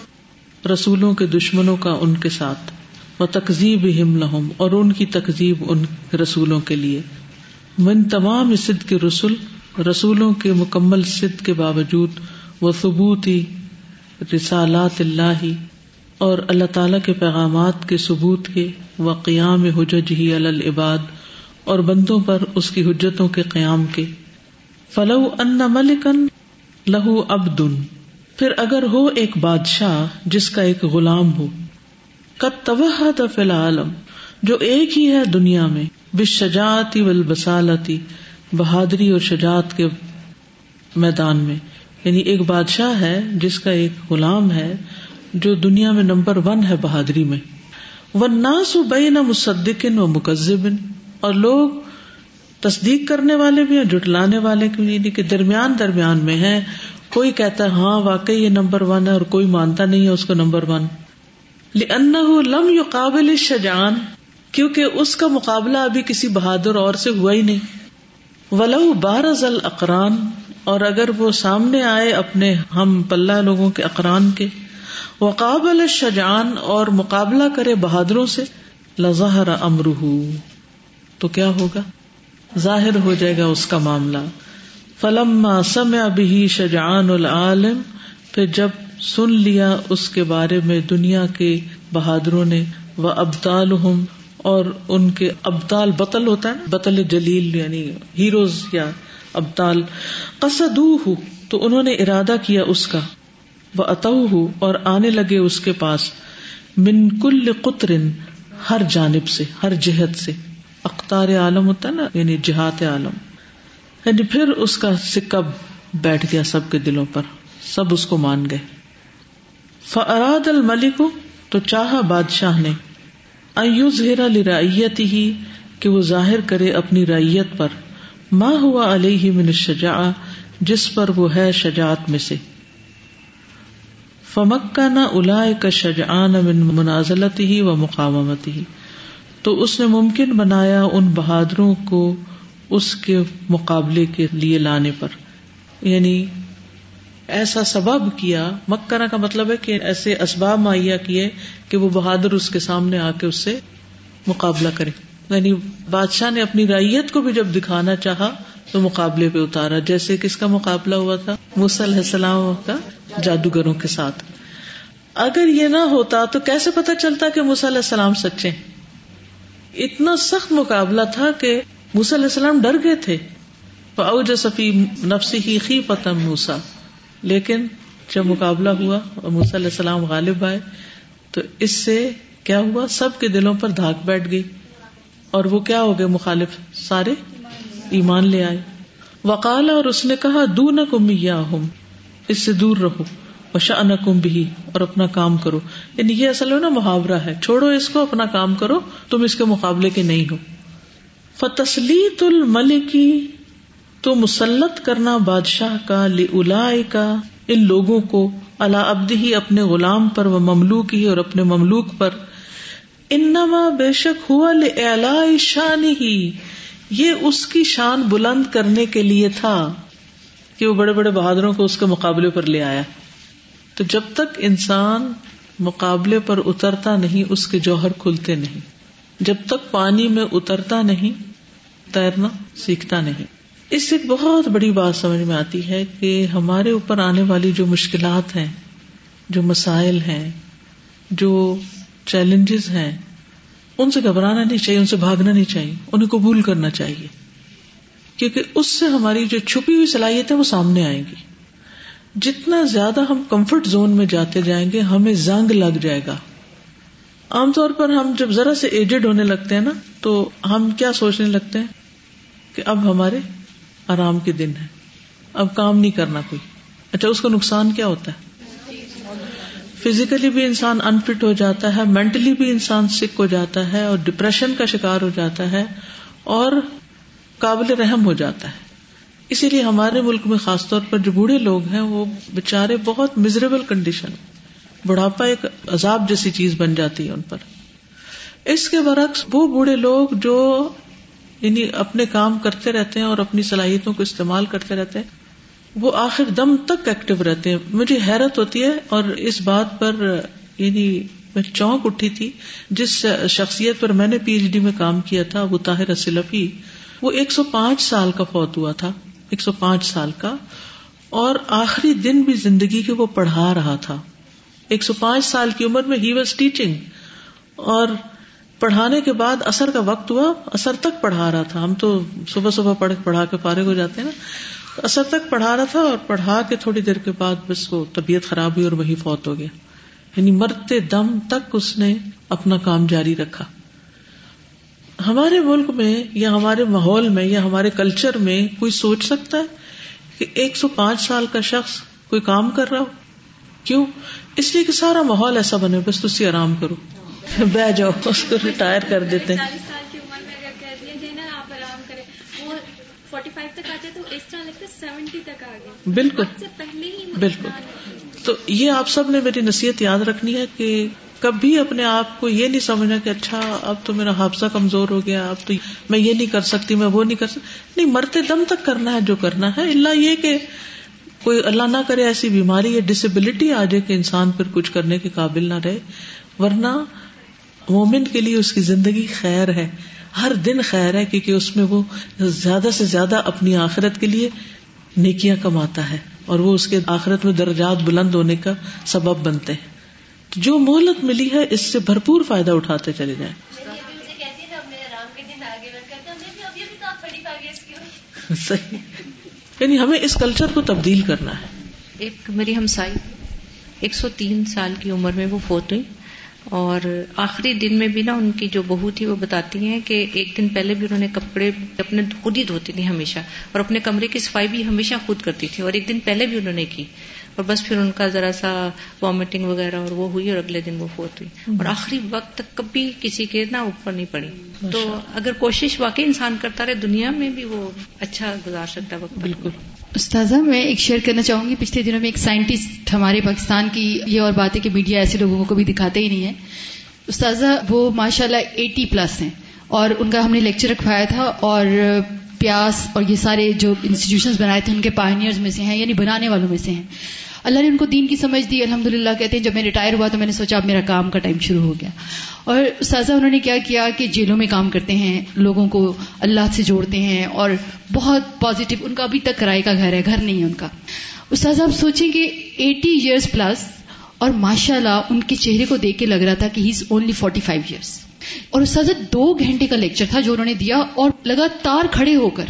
رسولوں کے دشمنوں کا ان کے ساتھ. وتکذیبہم لہم, اور ان کی تکذیب ان رسولوں کے لیے. من تمام صدق رسل, رسولوں کے مکمل صدق کے باوجود. وثبوت رسالات اللہ, اور اللہ تعالی کے پیغامات کے ثبوت کے. وقیام حججہ علی العباد, اور بندوں پر اس کی حجتوں کے قیام کے. فلو ان ملکا لہ عبد, پھر اگر ہو ایک بادشاہ جس کا ایک غلام ہو. قد توحد فی العالم, جو ایک ہی ہے دنیا میں. بالشجاعت والبسالت, بہادری اور شجاعت کے میدان میں. یعنی ایک بادشاہ ہے جس کا ایک غلام ہے جو دنیا میں نمبر 1 ہے بہادری میں. والناس بین مصدق و مکذب, اور لوگ تصدیق کرنے والے بھی ہیں جھٹلانے والے بھی, کہ درمیان میں ہیں. کوئی کہتا ہے ہاں واقعی یہ نمبر 1 ہے, اور کوئی مانتا نہیں ہے اس کو نمبر 1. لأنه لم يقابل الشجعان, کیونکہ اس کا مقابلہ ابھی کسی بہادر اور سے ہوا ہی نہیں. ولو بارز الاقران, اور اگر وہ سامنے آئے اپنے ہم پلہ لوگوں کے اقران کے. وقابل الشجعان, اور مقابلہ کرے بہادروں سے. لظہر امرہ, تو کیا ہوگا, ظاہر ہو جائے گا اس کا معاملہ. فلما سمع به شجعان العالم, پھر جب سن لیا اس کے بارے میں دنیا کے بہادروں نے. و ابطالہم, اور ان کے ابطال بطل ہوتا ہے, بطل جلیل یعنی ہیروز یا ابطال. قصدوہ، تو انہوں نے ارادہ کیا اس کا. واتوہ، اور آنے لگے اس کے پاس. من کل قطر، ہر جانب سے، ہر جہت سے. اقطار عالم ہوتا ہے نا، یعنی جہات عالم. یعنی پھر اس کا سکہ بیٹھ گیا سب کے دلوں پر، سب اس کو مان گئے. فاراد الملک، تو چاہا بادشاہ نے. ایظہر لرعیتہ، کہ وہ ظاہر کرے اپنی رعیت پر. ما ہوا علیہ من الشجاعہ، جس پر وہ ہے شجاعت میں سے. فمکن اولئک شجعان من منازلتہ و مقاومتہ، تو اس نے ممکن بنایا ان بہادروں کو اس کے مقابلے کے لیے لانے پر. یعنی ایسا سبب کیا، مکرہ کا مطلب ہے کہ ایسے اسباب مہیا کیے کہ وہ بہادر اس کے سامنے آ کے اس سے مقابلہ کرے. یعنی بادشاہ نے اپنی رعیت کو بھی جب دکھانا چاہا تو مقابلے پہ اتارا. جیسے کس کا مقابلہ ہوا تھا؟ موسیٰ علیہ السلام کا جادوگروں کے ساتھ. اگر یہ نہ ہوتا تو کیسے پتہ چلتا کہ موسیٰ علیہ السلام سچے؟ اتنا سخت مقابلہ تھا کہ موسیٰ علیہ السلام ڈر گئے تھے. فأوجس فی نفسہ خیفة موسیٰ، لیکن جب مقابلہ ہوا اور موسیٰ علیہ السلام غالب آئے تو اس سے کیا ہوا؟ سب کے دلوں پر دھاک بیٹھ گئی اور وہ کیا ہو گئے؟ مخالف، سارے ایمان لے آئے. وقال، اور اس نے کہا، دونکم ایاہم، اس سے دور رہو. وشأنکم بہ، اور اپنا کام کرو. یعنی یہ اصل میں نا محاورہ ہے، چھوڑو اس کو، اپنا کام کرو، تم اس کے مقابلے کے نہیں ہو. فتسلیط الملکی، تو مسلط کرنا بادشاہ کا، لأولئک، ان لوگوں کو، علی عبدہ، اپنے غلام پر، و مملوکہ، اور اپنے مملوک پر. انما، بے شک، ہوا لإعلاء شانہ، یہ اس کی شان بلند کرنے کے لیے تھا کہ وہ بڑے بڑے بہادروں کو اس کے مقابلے پر لے آیا. تو جب تک انسان مقابلے پر اترتا نہیں اس کے جوہر کھلتے نہیں. جب تک پانی میں اترتا نہیں، تیرنا سیکھتا نہیں. اس سے ایک بہت بڑی بات سمجھ میں آتی ہے کہ ہمارے اوپر آنے والی جو مشکلات ہیں، جو مسائل ہیں، جو چیلنجز ہیں، ان سے گھبرانا نہیں چاہیے، ان سے بھاگنا نہیں چاہیے، انہیں قبول کرنا چاہیے، کیونکہ اس سے ہماری جو چھپی ہوئی صلاحیت ہے وہ سامنے آئیں گی. جتنا زیادہ ہم کمفرٹ زون میں جاتے جائیں گے ہمیں زنگ لگ جائے گا. عام طور پر ہم جب ذرا سے ایجڈ ہونے لگتے ہیں نا تو ہم کیا سوچنے لگتے ہیں کہ اب ہمارے آرام کے دن ہے، اب کام نہیں کرنا کوئی. اچھا، اس کا نقصان کیا ہوتا ہے؟ فزیکلی بھی انسان انفٹ ہو جاتا ہے، مینٹلی بھی انسان سک ہو جاتا ہے اور ڈپریشن کا شکار ہو جاتا ہے اور قابل رحم ہو جاتا ہے. اسی لیے ہمارے ملک میں خاص طور پر جو بوڑھے لوگ ہیں وہ بےچارے بہت مزریبل کنڈیشن، بڑھاپا ایک عذاب جیسی چیز بن جاتی ہے ان پر. اس کے برعکس وہ بوڑھے لوگ جو یعنی اپنے کام کرتے رہتے ہیں اور اپنی صلاحیتوں کو استعمال کرتے رہتے ہیں، وہ آخر دم تک ایکٹیو رہتے ہیں. مجھے حیرت ہوتی ہے اور اس بات پر یعنی میں چونک اٹھی تھی، جس شخصیت پر میں نے پی ایچ ڈی میں کام کیا تھا، وہ طاہر السلفی، وہ 105 سال کا فوت ہوا تھا، 105 سال کا، اور آخری دن بھی زندگی کے وہ پڑھا رہا تھا. 105 سال کی عمر میں ہی واز ٹیچنگ، اور پڑھانے کے بعد عصر کا وقت ہوا، عصر تک پڑھا رہا تھا. ہم تو صبح صبح پڑھا کے فارغ ہو جاتے ہیں نا، عصر تک پڑھا رہا تھا اور پڑھا کے تھوڑی دیر کے بعد بس وہ طبیعت خراب ہوئی اور وہی فوت ہو گیا. یعنی مرتے دم تک اس نے اپنا کام جاری رکھا. ہمارے ملک میں یا ہمارے ماحول میں یا ہمارے کلچر میں کوئی سوچ سکتا ہے کہ 105 سال کا شخص کوئی کام کر رہا ہو؟ کیوں؟ اس لیے کہ سارا ماحول ایسا بنے بس تسی آرام کرو، بہ جاؤ، اس کو ریٹائر کر دیتے ہیں. 40 سال کی عمر میں اگر کہہ دیا جائے نا آپ آرام کریں، وہ 45 تک آ جائے تو اس طرح لگتا ہے 70 تک آ گئے. بالکل. تو یہ آپ سب نے میری نصیحت یاد رکھنی ہے کہ کبھی اپنے آپ کو یہ نہیں سمجھنا کہ اچھا اب تو میرا حافظہ کمزور ہو گیا، اب تو میں یہ نہیں کر سکتی، میں وہ نہیں کر سکتی. نہیں، مرتے دم تک کرنا ہے جو کرنا ہے. اللہ یہ کہ کوئی اللہ نہ کرے ایسی بیماری یا ڈسیبلٹی آ جائے کہ انسان پھر کچھ کرنے کے قابل نہ رہے، ورنہ مومن کے لیے اس کی زندگی خیر ہے، ہر دن خیر ہے، کیونکہ اس میں وہ زیادہ سے زیادہ اپنی آخرت کے لیے نیکیاں کماتا ہے اور وہ اس کے آخرت میں درجات بلند ہونے کا سبب بنتے ہیں. جو مہلت ملی ہے اس سے بھرپور فائدہ اٹھاتے چلے جائیں. صحیح. یعنی ہمیں اس کلچر کو تبدیل کرنا ہے. ایک میری ہمسائی 103 سال کی عمر میں وہ فوت ہوئی, اور آخری دن میں بھی نا ان کی جو بہو تھی وہ بتاتی ہیں کہ ایک دن پہلے بھی انہوں نے کپڑے اپنے خود ہی دھوتی تھی ہمیشہ, اور اپنے کمرے کی صفائی بھی ہمیشہ خود کرتی تھی, اور ایک دن پہلے بھی انہوں نے کی, اور بس پھر ان کا ذرا سا وامٹنگ وغیرہ اور وہ ہوئی اور اگلے دن وہ فوت ہوئی, اور آخری وقت تک کبھی کسی کے نا اوپر نہیں پڑی. تو اگر کوشش واقعی انسان کرتا رہے دنیا میں بھی وہ اچھا گزار سکتا ہے وقت. بالکل. استاذہ میں ایک شیئر کرنا چاہوں گی, پچھلے دنوں میں ایک سائنٹسٹ ہمارے پاکستان کی, یہ اور بات ہے کہ میڈیا ایسے لوگوں کو بھی دکھاتے ہی نہیں ہے استاذہ, وہ ماشاءاللہ 80+ ہیں, اور ان کا ہم نے لیکچر رکھوایا تھا, اور پیاس اور یہ سارے جو انسٹیٹیوشنز بنائے تھے ان کے پائنیئرز میں سے ہیں, یعنی بنانے والوں میں سے ہیں. اللہ نے ان کو دین کی سمجھ دی, الحمدللہ. کہتے ہیں جب میں ریٹائر ہوا تو میں نے سوچا اب میرا کام کا ٹائم شروع ہو گیا, اور استاذہ انہوں نے کیا کیا کہ جیلوں میں کام کرتے ہیں, لوگوں کو اللہ سے جوڑتے ہیں, اور بہت پازیٹیو. ان کا ابھی تک کرائے کا گھر ہے, گھر نہیں ہے ان کا. استاذہ آپ سوچیں کہ 80+ اور ماشاءاللہ ان کے چہرے کو دیکھ کے لگ رہا تھا کہ ہی از اونلی 45. اور استاذہ 2 گھنٹے کا لیکچر تھا جو انہوں نے دیا, اور لگاتار کھڑے ہو کر.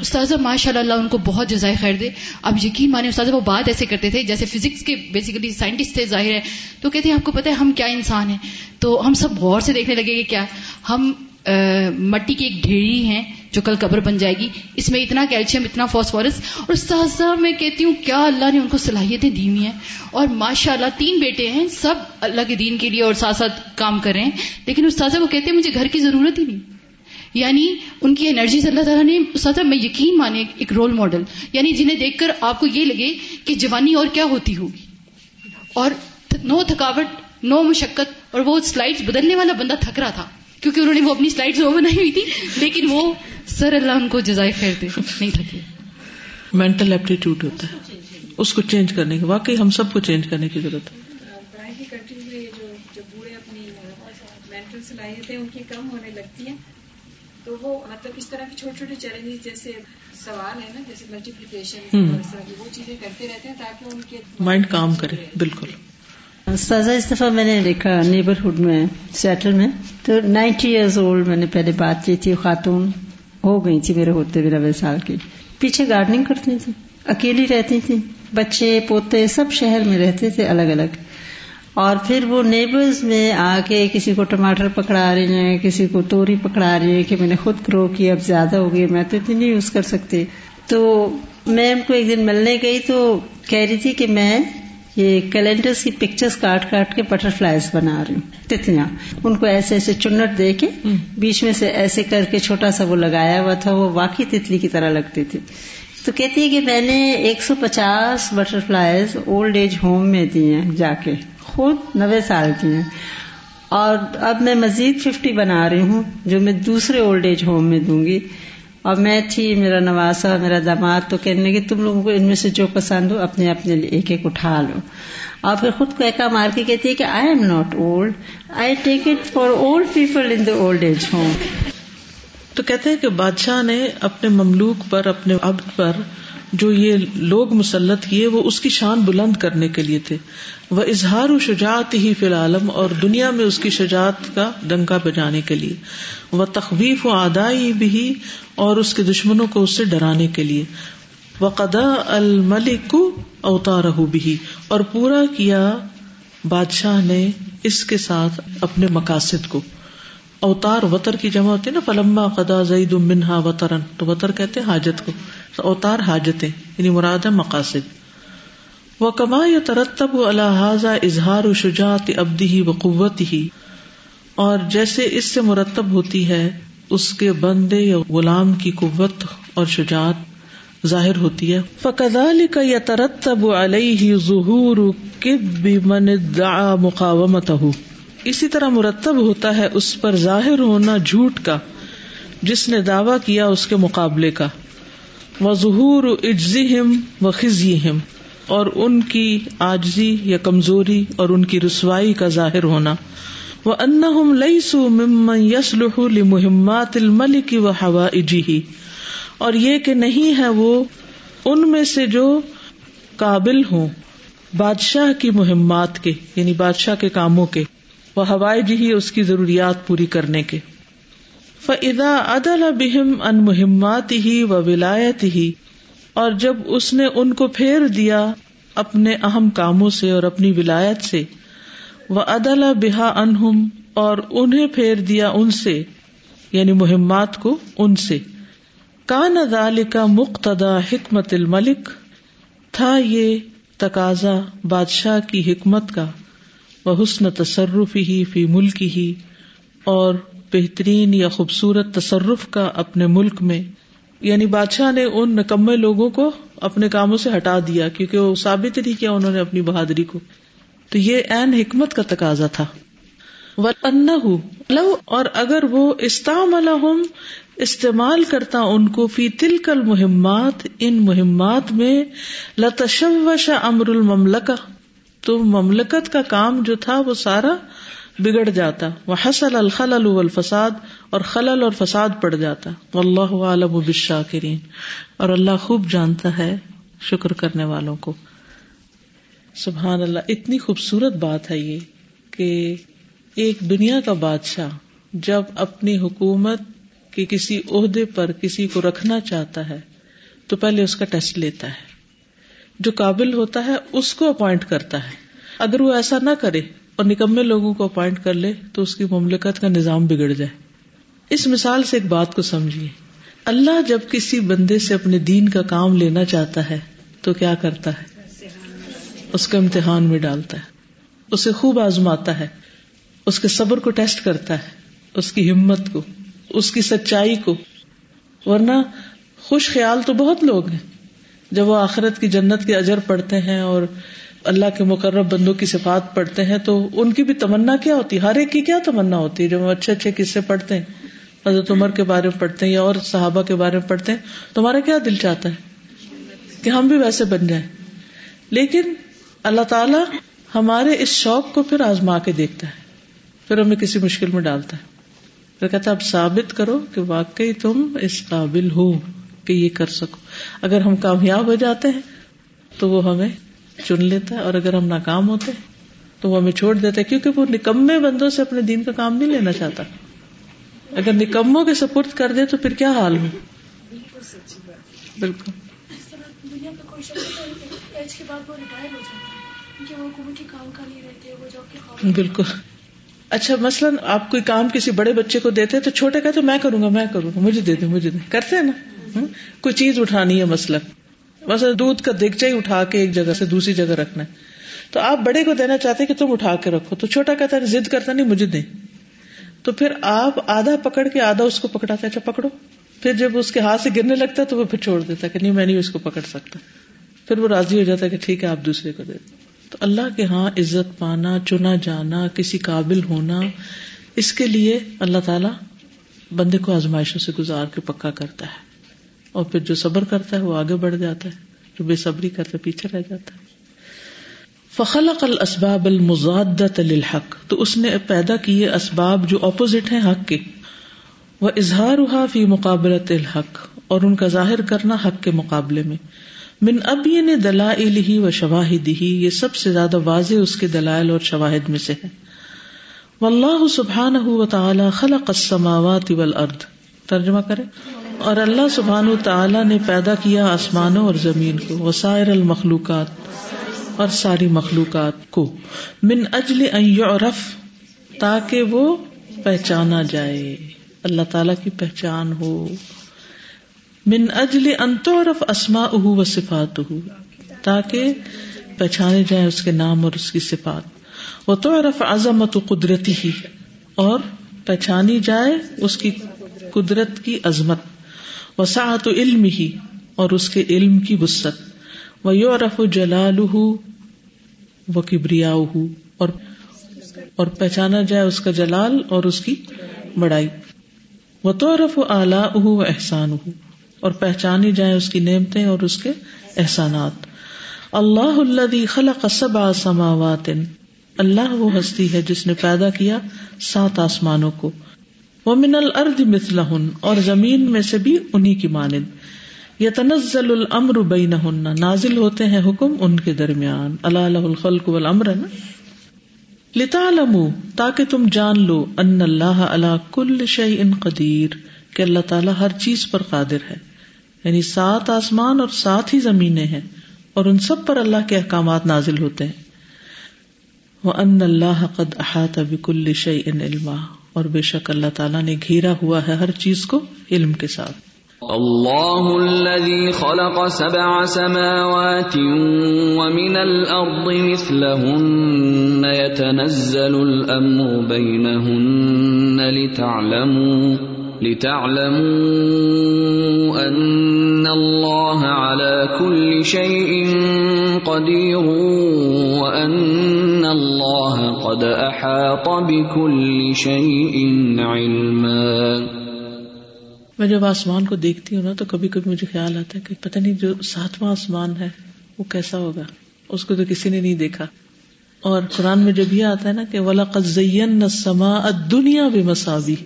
استاذہ ماشاء اللہ ان کو بہت جزائے خیر دے. آپ یقین مانے استاذہ وہ بات ایسے کرتے تھے جیسے فزکس کے بیسیکلی سائنٹسٹ تھے, ظاہر ہے. تو کہتے ہیں آپ کو پتہ ہے ہم کیا انسان ہیں, تو ہم سب غور سے دیکھنے لگے کہ کیا ہم مٹی کی ایک ڈھیری ہیں جو کل قبر بن جائے گی, اس میں اتنا کیلشیم, اتنا فاسفورس. اور استاذہ میں کہتی ہوں کیا اللہ نے ان کو صلاحیتیں دی ہوئی ہیں, اور ماشاء اللہ 3 بیٹے ہیں, سب اللہ کے دین کے لیے اور ساتھ ساتھ کام کر رہے ہیں. لیکن استاذہ وہ کہتے ہیں مجھے گھر کی ضرورت ہی نہیں, یعنی ان کی انرجیز اللہ تعالیٰ نے استاذہ میں یقین مانے ایک رول ماڈل, یعنی جنہیں دیکھ کر آپ کو یہ لگے کہ جوانی اور کیا ہوتی ہوگی, اور 0 تھکاوٹ 0 مشقت. اور وہ سلائڈز بدلنے والا بندہ تھک رہا تھا کیونکہ انہوں نے وہ اپنی سلائڈز وہ بنائی ہوئی تھی, لیکن وہ سر اللہ ان کو جزائے خیر دے نہیں تھکے. مینٹل ایپٹیٹیوڈ ہوتا ہے, اس کو چینج کرنے کی, واقعی ہم سب کو چینج کرنے کی ضرورت ہے. جو بوڑھے اپنی مینٹل صلاحیتیں ان کی کم ہونے لگتی ہیں, تو وہ مطلب اس طرح کے چھوٹے چھوٹے چیلنجز جیسے سوال ہے نا, جیسے ملٹیپلیکیشن اور اس طرح کی وہ چیزیں کرتے رہتے ہیں تاکہ ان کے مائنڈ کام کرے. بالکل. استاذہ اس دفعہ میں نے دیکھا نیبرہڈ میں سیٹل میں, تو 90 ایئرز اولڈ میں نے پہلے بات کی تھی, خاتون ہو گئی تھی میرے ہوتے ہوئے 90 سال کی, پیچھے گارڈننگ کرتی تھی, اکیلی رہتی تھی, بچے پوتے سب شہر میں رہتے تھے الگ الگ, اور پھر وہ نیبرز میں آ کے کسی کو ٹماٹر پکڑا رہی ہیں, کسی کو توری پکڑا رہی ہیں کہ میں نے خود گرو کی, اب زیادہ ہو گئی, میں تو اتنی نہیں یوز کر سکتی. تو میں ان کو ایک دن ملنے گئی تو کہہ رہی تھی کہ میں یہ کیلنڈرز کی پکچرز کاٹ کاٹ کے بٹر فلائز بنا رہی ہوں, تتیاں. ان کو ایسے ایسے چنٹ دے کے بیچ میں سے ایسے کر کے چھوٹا سا وہ لگایا ہوا تھا, وہ واقعی تتلی کی طرح لگتی تھی. تو کہتی ہے کہ میں نے 150 butterflies old age home میں دی ہیں جا کے, خود 90 سال کی ہیں, اور اب میں مزید 50 بنا رہی ہوں جو میں دوسرے اولڈ ایج ہوم میں دوں گی. اور میں تھی, میرا نواسا, میرا داماد تو کہنے لگے تم لوگوں کو ان میں سے جو پسند ہو اپنے اپنے لیے ایک ایک اٹھا لو. اور پھر خود کو ایکا مار کے کہتی ہے کہ I am not old, I take it for old people in the old age home. تو کہتے ہیں کہ بادشاہ نے اپنے مملوک پر, اپنے عبد پر جو یہ لوگ مسلط کیے وہ اس کی شان بلند کرنے کے لیے تھے, وہ اظہار و شجاعت ہی فی العالم, اور دنیا میں اس کی شجاعت کا ڈنکا بجانے کے لیے, وہ تخویف و آدائی بھی, اور اس کے دشمنوں کو اس سے ڈرانے کے لیے, وہ قضا الملک اوتارہ بھی, اور پورا کیا بادشاہ نے اس کے ساتھ اپنے مقاصد کو. اوتار وطر کی جمع ہوتی ہے نا, فلما قدا زید منہا وطرن, تو وطر کہتے ہیں حاجت کو, تو اوتار حاجتیں, یعنی مراد ہے مقاصد. وَكَمَا يَتَرَتَّبُ عَلَى هَذَا اِظْهَارُ شُجَاعَةِ عَبْدِهِ وَقُوَّتِهِ, اور جیسے اس سے مرتب ہوتی ہے اس کے بندے یا غلام کی قوت اور شجاعت ظاہر ہوتی ہے. فَكَذَلِكَ يَتَرَتَّبُ عَلَيْهِ ظُهُورُ كِذْبِ مَنِ ادَّعَى مُقَاوَمَتَهُ, اسی طرح مرتب ہوتا ہے اس پر ظاہر ہونا جھوٹ کا جس نے دعویٰ کیا اس کے مقابلے کا. وَظُهُورُ عِجْزِهِمْ وَخِزْيِهِمْ, اور ان کی عاجزی یا کمزوری اور ان کی رسوائی کا ظاہر ہونا. وَأَنَّهُمْ لَيْسُوا مِمَّنْ يَصْلُحُ لِمُهِمَّاتِ الْمَلِكِ وَحَوَائِجِهِ, اور یہ کہ نہیں ہے وہ ان میں سے جو قابل ہوں بادشاہ کی مہمات کے, یعنی بادشاہ کے کاموں کے, وَحَوَائِجِهِ اس کی ضروریات پوری کرنے کے. فَإِذَا عَدَلَ بِهِمْ عَنْ مُهِمَّاتِهِ وَوِلَایَتِهِ, اور جب اس نے ان کو پھیر دیا اپنے اہم کاموں سے اور اپنی ولایت سے، وَعَدَلَ بِهَا عَنْهُمْ، اور انہیں پھیر دیا ان سے، یعنی مہمات کو ان سے. کَانَ ذَلِكَ مُقْتَدَى حِکْمَةِ الْمَلِكِ، تھا یہ تقاضا بادشاہ کی حکمت کا، وَحُسْنَ تَصَرُّفِهِ فِي مُلْكِهِ، اور بہترین یا خوبصورت تصرف کا اپنے ملک میں. یعنی بادشاہ نے ان نکمے لوگوں کو اپنے کاموں سے ہٹا دیا، کیونکہ وہ ثابت نہیں کیا انہوں نے اپنی بہادری کو. تو یہ عین حکمت کا تقاضا تھا. وَأَنَّهُ، اور اگر وہ استعملہم، استعمال کرتا ان کو، فی تلک المہمات، ان مہمات میں، لتشوش امر المملکہ، تو مملکت کا کام جو تھا وہ سارا بگڑ جاتا. وحصل الخلل والفساد، اور خلل اور فساد پڑ جاتا. واللہ اعلم بالشاکرین، اور اللہ خوب جانتا ہے شکر کرنے والوں کو. سبحان اللہ، اتنی خوبصورت بات ہے یہ کہ ایک دنیا کا بادشاہ جب اپنی حکومت کے کسی عہدے پر کسی کو رکھنا چاہتا ہے تو پہلے اس کا ٹیسٹ لیتا ہے، جو قابل ہوتا ہے اس کو اپوائنٹ کرتا ہے. اگر وہ ایسا نہ کرے اور نکمے لوگوں کو اپوائنٹ کر لے تو اس کی مملکت کا نظام بگڑ جائے. اس مثال سے ایک بات کو سمجھیے، اللہ جب کسی بندے سے اپنے دین کا کام لینا چاہتا ہے تو کیا کرتا ہے؟ اس کو امتحان میں ڈالتا ہے، اسے خوب آزماتا ہے، اس کے صبر کو ٹیسٹ کرتا ہے، اس کی ہمت کو، اس کی سچائی کو. ورنہ خوش خیال تو بہت لوگ ہیں، جب وہ آخرت کی جنت کے اجر پڑھتے ہیں اور اللہ کے مقرب بندوں کی صفات پڑھتے ہیں تو ان کی بھی تمنا کیا ہوتی ہے؟ ہر ایک کی کیا تمنا ہوتی ہے؟ جب ہم اچھے اچھے قصے پڑھتے ہیں، حضرت عمر کے بارے میں پڑھتے ہیں یا اور صحابہ کے بارے میں پڑھتے ہیں، تمہارا کیا دل چاہتا ہے کہ ہم بھی ویسے بن جائیں. لیکن اللہ تعالیٰ ہمارے اس شوق کو پھر آزما کے دیکھتا ہے، پھر ہمیں کسی مشکل میں ڈالتا ہے، پھر کہتا ہے اب ثابت کرو کہ واقعی تم اس قابل ہو کہ یہ کر سکو. اگر ہم کامیاب ہو جاتے ہیں تو وہ ہمیں چن لیتا ہے، اور اگر ہم ناکام ہوتے ہیں تو وہ ہمیں چھوڑ دیتا ہے، کیونکہ وہ نکمے بندوں سے اپنے دین کا کام نہیں لینا چاہتا. اگر نکموں کے سپرد کر دے تو پھر کیا حال ہو. بالکل بالکل. اچھا مثلاً آپ کوئی کام کسی بڑے بچے کو دیتے تو چھوٹے کہتے میں کروں گا، مجھے دے دیں مجھے دیں، کرتے ہیں نا. کوئی چیز اٹھانی ہے، مثلا دودھ کا دیگچہ ہی اٹھا کے ایک جگہ سے دوسری جگہ رکھنا ہے تو آپ بڑے کو دینا چاہتے کہ تم اٹھا کے رکھو، تو چھوٹا کہتا ہے، ضد کرتا نہیں، مجھے دیں. تو پھر آپ آدھا پکڑ کے آدھا اس کو پکڑاتے، اچھا پکڑو. پھر جب اس کے ہاتھ سے گرنے لگتا ہے تو وہ پھر چھوڑ دیتا کہ نہیں میں نہیں اس کو پکڑ سکتا، پھر وہ راضی ہو جاتا کہ ٹھیک ہے آپ دوسرے کو دے دیں. تو اللہ کے ہاں عزت پانا، چنا جانا، کسی قابل ہونا، اس کے لیے اللہ تعالیٰ بندے کو آزمائشوں سے گزار کے پکا کرتا ہے، اور پھر جو صبر کرتا ہے وہ آگے بڑھ جاتا ہے، جو بے صبری کرتا ہے پیچھے رہ جاتا ہے. فخلق الاسباب المضادة للحق، تو اس نے پیدا کیے اسباب جو اپوزٹ ہیں حق کے، وإظهارها في مقابلة الحق، اور ان کا ظاہر کرنا حق کے مقابلے میں. من ابین دلائلہ و شواہدہ، یہ سب سے زیادہ واضح اس کے دلائل اور شواہد میں سے ہے. واللہ سبحانہ وتعالی خلق السماوات والارض، ترجمہ کریں، اور اللہ سبحانہ تعالی نے پیدا کیا آسمانوں اور زمین کو، وسائر المخلوقات، اور ساری مخلوقات کو، من اجل ان یعرف، تاکہ وہ پہچانا جائے، اللہ تعالی کی پہچان ہو، من اجل ان تعرف اسماؤہ و صفاتہ، تاکہ پہچانے جائیں اس کے نام اور اس کی صفات، وتعرف عظمت قدرتہ، اور پہچانی جائے اس کی قدرت کی عظمت، وسعت علمہ، اور اس کے علم کی وسعت، ویعرف جلالہ و کبریاؤہ، اور پہچانا جائے اس کا جلال اور اس کی بڑائی، وتعرف آلاؤہ و احسانہ، اور پہچانی جائیں اس کی نعمتیں اور اس کے احسانات. اللہ الذی خلق سبع سماوات، اللہ وہ ہستی ہے جس نے پیدا کیا 7 آسمانوں کو، ومن الارض مثلہن، اور زمین میں سے بھی انہی کی مانند، یتنزل الامر بینہن، نازل ہوتے ہیں حکم ان کے درمیان، الا لہ الخلق والامر، لتعلموا، تاکہ تم جان لو، ان اللہ علی کل شیء قدیر، کہ اللہ تعالیٰ ہر چیز پر قادر ہے، یعنی 7 آسمان اور 7 ہی زمینیں ہیں اور ان سب پر اللہ کے احکامات نازل ہوتے ہیں. وَأَنَّ اللَّهَ قَدْ أَحَاطَ بِكُلِّ شَيْءٍ عِلْمًا, اور بے شک اللہ تعالیٰ نے گھیرا ہوا ہے ہر چیز کو علم کے ساتھ. اللہ الذی خلق 7 سماوات ومن الارض مثلهن يتنزل الامر بينهن لتعلموا ان اللہ على كل شيء قدیر وان اللہ قد احاط بكل شيء علما. میں جب آسمان کو دیکھتی ہوں نا تو کبھی کبھی مجھے خیال آتا ہے کہ پتہ نہیں جو 7واں آسمان ہے وہ کیسا ہوگا, اس کو تو کسی نے نہیں دیکھا. اور قرآن میں جب یہ آتا ہے نا کہ وَلَقَدْ زَيَّنَّا السَّمَاءَ الدُّنْيَا بِمَصَابِيحَ,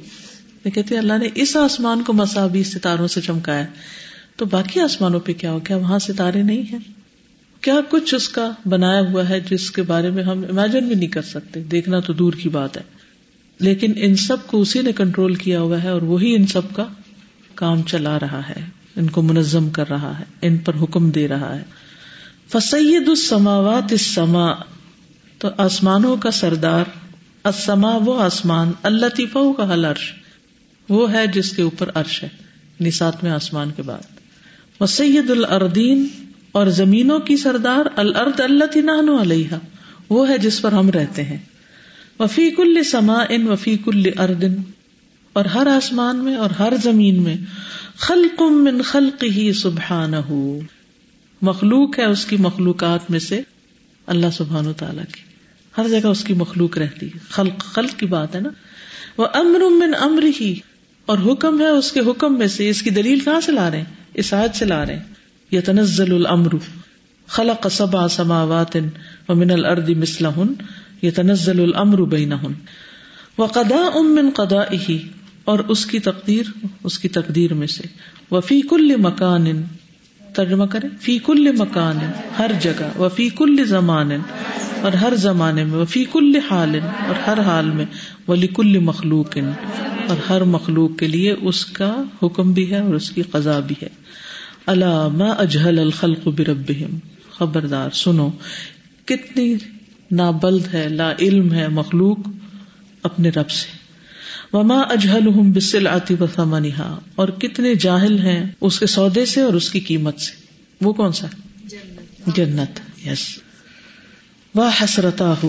کہتے ہیں اللہ نے اس آسمان کو مصابیح ستاروں سے چمکایا. تو باقی آسمانوں پہ کیا ہو, کیا وہاں ستارے نہیں ہیں؟ کیا کچھ اس کا بنایا ہوا ہے جس کے بارے میں ہم امیجن بھی نہیں کر سکتے, دیکھنا تو دور کی بات ہے. لیکن ان سب کو اسی نے کنٹرول کیا ہوا ہے اور وہی ان سب کا کام چلا رہا ہے, ان کو منظم کر رہا ہے, ان پر حکم دے رہا ہے. فسید السماوات السما, تو آسمانوں کا سردار, السما وہ آسمان, اللہ تیفو کا حل عرش, وہ ہے جس کے اوپر عرش ہے, یعنی 7ویں آسمان کے بعد. وسید الارضین, اور زمینوں کی سردار, الارض التی نحن علیہا, وہ ہے جس پر ہم رہتے ہیں. وفی کل سما ان وفی کل اردن, اور ہر آسمان میں اور ہر زمین میں, خلق من خلقہ سبحانہ, مخلوق ہے اس کی مخلوقات میں سے, اللہ سبحانہ تعالیٰ کی. ہر جگہ اس کی مخلوق رہتی ہے, خلق کی بات ہے نا. وَأَمْرٌ مِّنْ أَمْرِهِ, اور حکم ہے اس کے حکم میں سے. اس کی دلیل کہاں سے لا رہے ہیں؟ اس آیت سے لا رہے ہیں. یتنزل الامر, خلق 7 سماوات ومن الارض مثلهن یتنزل الامر بینهن. وقضاء من قضائه, اور اس کی تقدیر اس کی تقدیر میں سے. وفی کل مکان, ترجمہ کریں فی کل مکان, ہر جگہ. وفی کل زمان, اور ہر زمانے میں. وفی کل حال, اور ہر حال میں. ولکل مخلوق, اور ہر مخلوق کے لیے اس کا حکم بھی ہے اور اس کی قضا بھی ہے. الا ما اجہل الخلق بربہم, خبردار سنو کتنی نابلد ہے, لا علم ہے مخلوق اپنے رب سے. وما اجہلہم بالسلعۃ وثمنہا, اور کتنے جاہل ہیں اس کے سودے سے اور اس کی قیمت سے. وہ کون سا؟ جنت. یس. وا حسرتاہ,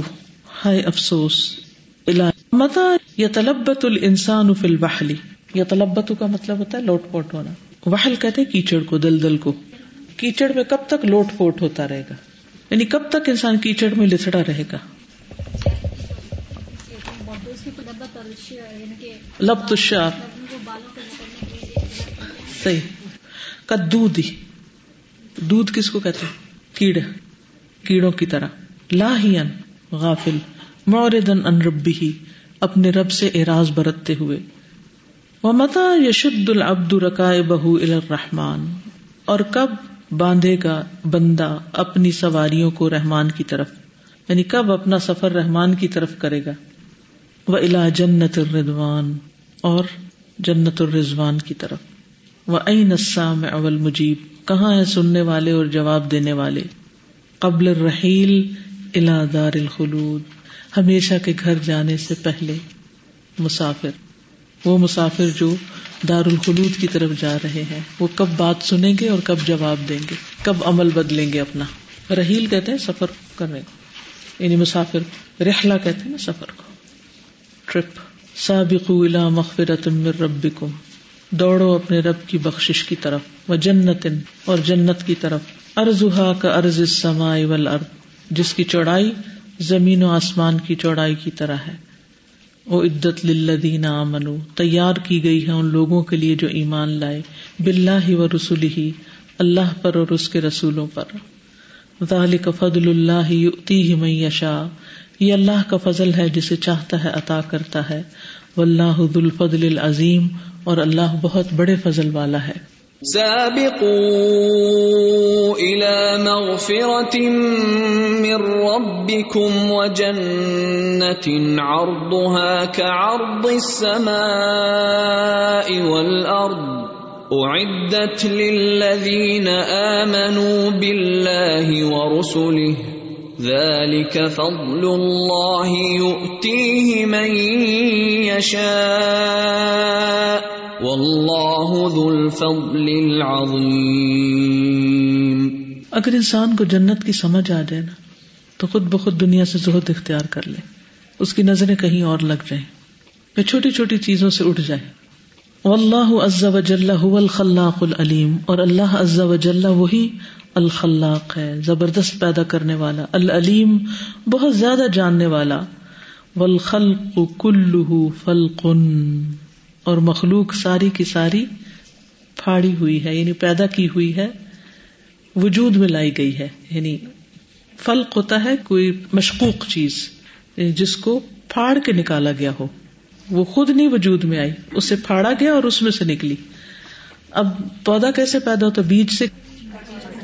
ہائے افسوس. متى يتلبت الانسان في الوحل, یتلبت کا مطلب ہوتا ہے لوٹ پوٹ ہونا. وحل کہتے ہیں کیچڑ کو, دلدل کو. کیچڑ میں کب تک لوٹ پوٹ ہوتا رہے گا, یعنی کب تک انسان کیچڑ میں لتڑا رہے گا؟ لب تشار, صحیح. کدودی, دودھ کس کو کہتے ہیں؟ کیڑے, کیڑوں کی طرح. لاہین, غافل. معرضن عن ربہ, اپنے رب سے اعراض برتتے ہوئے. ومتى يشد العبد ركائبه الى الرحمن, اور کب باندھے گا بندہ اپنی سواریوں کو رحمان کی طرف, یعنی کب اپنا سفر رحمان کی طرف کرے گا. وَإِلَى جَنَّةِ الرِّضْوَانِ, اور جنت الرضوان کی طرف. وَأَيْنَ السَّامِعُ وَالْمُجِيبُ, کہاں ہیں سننے والے اور جواب دینے والے. قبل الرحیل إِلَى دَارِ الْخُلُودِ, ہمیشہ کے گھر جانے سے پہلے مسافر, وہ مسافر جو دار الخلود کی طرف جا رہے ہیں, وہ کب بات سنیں گے اور کب جواب دیں گے, کب عمل بدلیں گے اپنا. رحیل کہتے ہیں سفر کرنے کو, یعنی مسافر. رحلہ کہتے ہیں نا سفر کو, ٹرپ. سابقوا الى مغفرۃ من ربکم, دوڑو اپنے رب کی بخشش کی طرف. وجنۃ, اور جنت کی طرف. ارضھا کارض السماء والارض, جس کی چوڑائی زمین و آسمان کی چوڑائی کی طرح ہے. اعدت للذین آمنوا, تیار کی گئی ہے ان لوگوں کے لیے جو ایمان لائے. باللہ ورسلہ, اللہ پر اور اس کے رسولوں پر. ذالک فضل اللہ یؤتیہ من یشاء, یہ اللہ کا فضل ہے جسے چاہتا ہے عطا کرتا ہے. واللہ ذو الفضل العظیم, اور اللہ بہت بڑے فضل والا ہے. سابقوا الى مغفرة من ربكم وجنة عرضها كعرض السماء والارض اعدت للذین آمنوا باللہ ورسلہ ذلك فضل اللہ یؤتیہ من یشاء واللہ ذو الفضل العظیم۔ اگر انسان کو جنت کی سمجھ آ جائے نا تو خود بخود دنیا سے زہد اختیار کر لے، اس کی نظریں کہیں اور لگ جائیں، وہ چھوٹی چھوٹی چیزوں سے اٹھ جائے۔ واللہ عز وجل هو الخلاق العلیم، اور اللہ عز وجل وہی الخلاق ہے، زبردست پیدا کرنے والا، العلیم بہت زیادہ جاننے والا، والخلق كله فلق، اور مخلوق ساری کی ساری پھاڑی ہوئی ہے، یعنی پیدا کی ہوئی ہے، وجود میں لائی گئی ہے۔ یعنی فلق ہوتا ہے کوئی مشقوق چیز جس کو پھاڑ کے نکالا گیا ہو، وہ خود نہیں وجود میں آئی، اسے پھاڑا گیا اور اس میں سے نکلی۔ اب پودا کیسے پیدا ہوتا ہے؟ بیج سے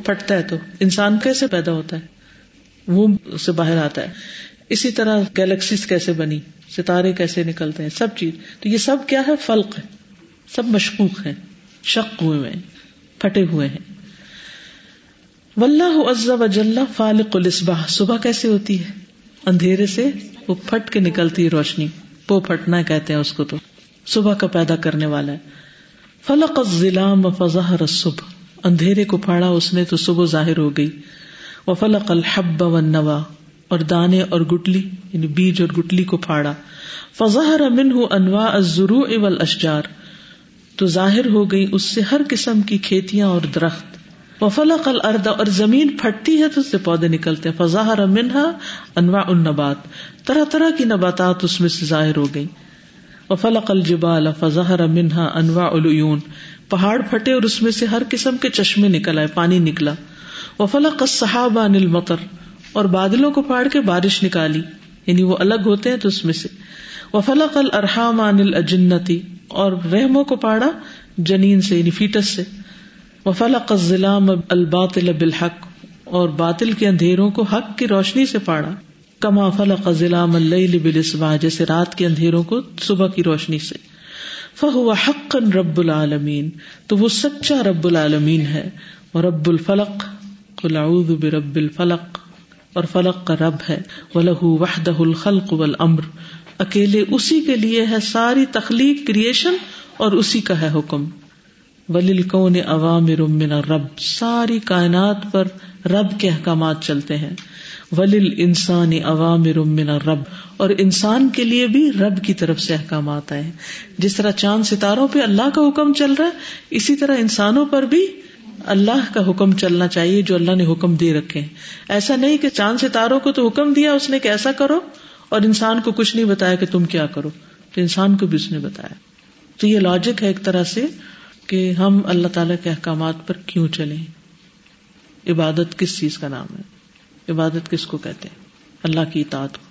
پھٹتا ہے۔ تو انسان کیسے پیدا ہوتا ہے؟ وہ اسے باہر آتا ہے۔ اسی طرح گیلیکسیز کیسے بنی، ستارے کیسے نکلتے ہیں، سب چیز۔ تو یہ سب کیا ہے؟ فلق ہے، سب مشقوق ہیں، شق ہوئے ہیں، پھٹے ہوئے ہیں۔ واللہ عز وجل فالق الصباح، صبح کیسے ہوتی ہے؟ اندھیرے سے وہ پھٹ کے نکلتی ہے روشنی، پو پھٹنا کہتے ہیں اس کو، تو صبح کا پیدا کرنے والا ہے۔ فلق الظلام فظہر الصبح، اندھیرے کو پھاڑا اس نے تو صبح ظاہر ہو گئی۔ وفلق الحب والنوا، اور دانے اور گٹلی، یعنی بیج اور گٹلی کو پھاڑا۔ فظہر منہ انواع الزروع والاشجار، تو ظاہر ہو گئی اس سے ہر قسم کی کھیتیاں اور درخت۔ وفلق الارض، اور زمین پھٹتی ہے تو اس سے پودے نکلتے ہیں۔ فظہر منہا انواع النبات، طرح طرح کی نباتات اس میں سے ظاہر ہو گئی۔ وفلق الجبال فظہر منہا انواع العیون، پہاڑ پھٹے اور اس میں سے ہر قسم کے چشمے نکل آئے، پانی نکلا۔ وفلق السحاب عن المطر، اور بادلوں کو پھاڑ کے بارش نکالی، یعنی وہ الگ ہوتے ہیں تو اس میں سے۔ وفلق الارحام عن الاجنتی، اور رحموں کو پھاڑا جنین سے، یعنی فیٹس سے۔ وفلق الظلام الباطل بالحق، اور باطل کے اندھیروں کو حق کی روشنی سے پھاڑا۔ کما فلق ظلام اللیل بالصباح، جیسے رات کے اندھیروں کو صبح کی روشنی سے۔ فہو حقا رب العالمین، تو وہ سچا رب العالمین ہے۔ ورب الفلق، قل اعوذ برب الفلق، اور فلق کا رب ہے۔ وَلَهُ وَحْدَهُ الْخَلْقُ وَالْأَمْرُ، اکیلے اسی کے لیے ہے ساری تخلیق، کریشن، اور اسی کا ہے حکم۔ وَلِلْكَوْنِ أَوَامِرٌ مِّنَ الرَّبِّ، ساری کائنات پر رب کے احکامات چلتے ہیں۔ وَلِلْإِنسَانِ أَوَامِرٌ مِّنَ الرَّبِّ، اور انسان کے لیے بھی رب کی طرف سے احکامات آئے ہیں۔ جس طرح چاند ستاروں پہ اللہ کا حکم چل رہا ہے، اسی طرح انسانوں پر بھی اللہ کا حکم چلنا چاہیے، جو اللہ نے حکم دے رکھے ہیں۔ ایسا نہیں کہ چاند ستاروں کو تو حکم دیا اس نے کہ ایسا کرو، اور انسان کو کچھ نہیں بتایا کہ تم کیا کرو، تو انسان کو بھی اس نے بتایا۔ تو یہ لاجک ہے ایک طرح سے کہ ہم اللہ تعالیٰ کے احکامات پر کیوں چلیں۔ عبادت کس چیز کا نام ہے؟ عبادت کس کو کہتے ہیں؟ اللہ کی اطاعت کو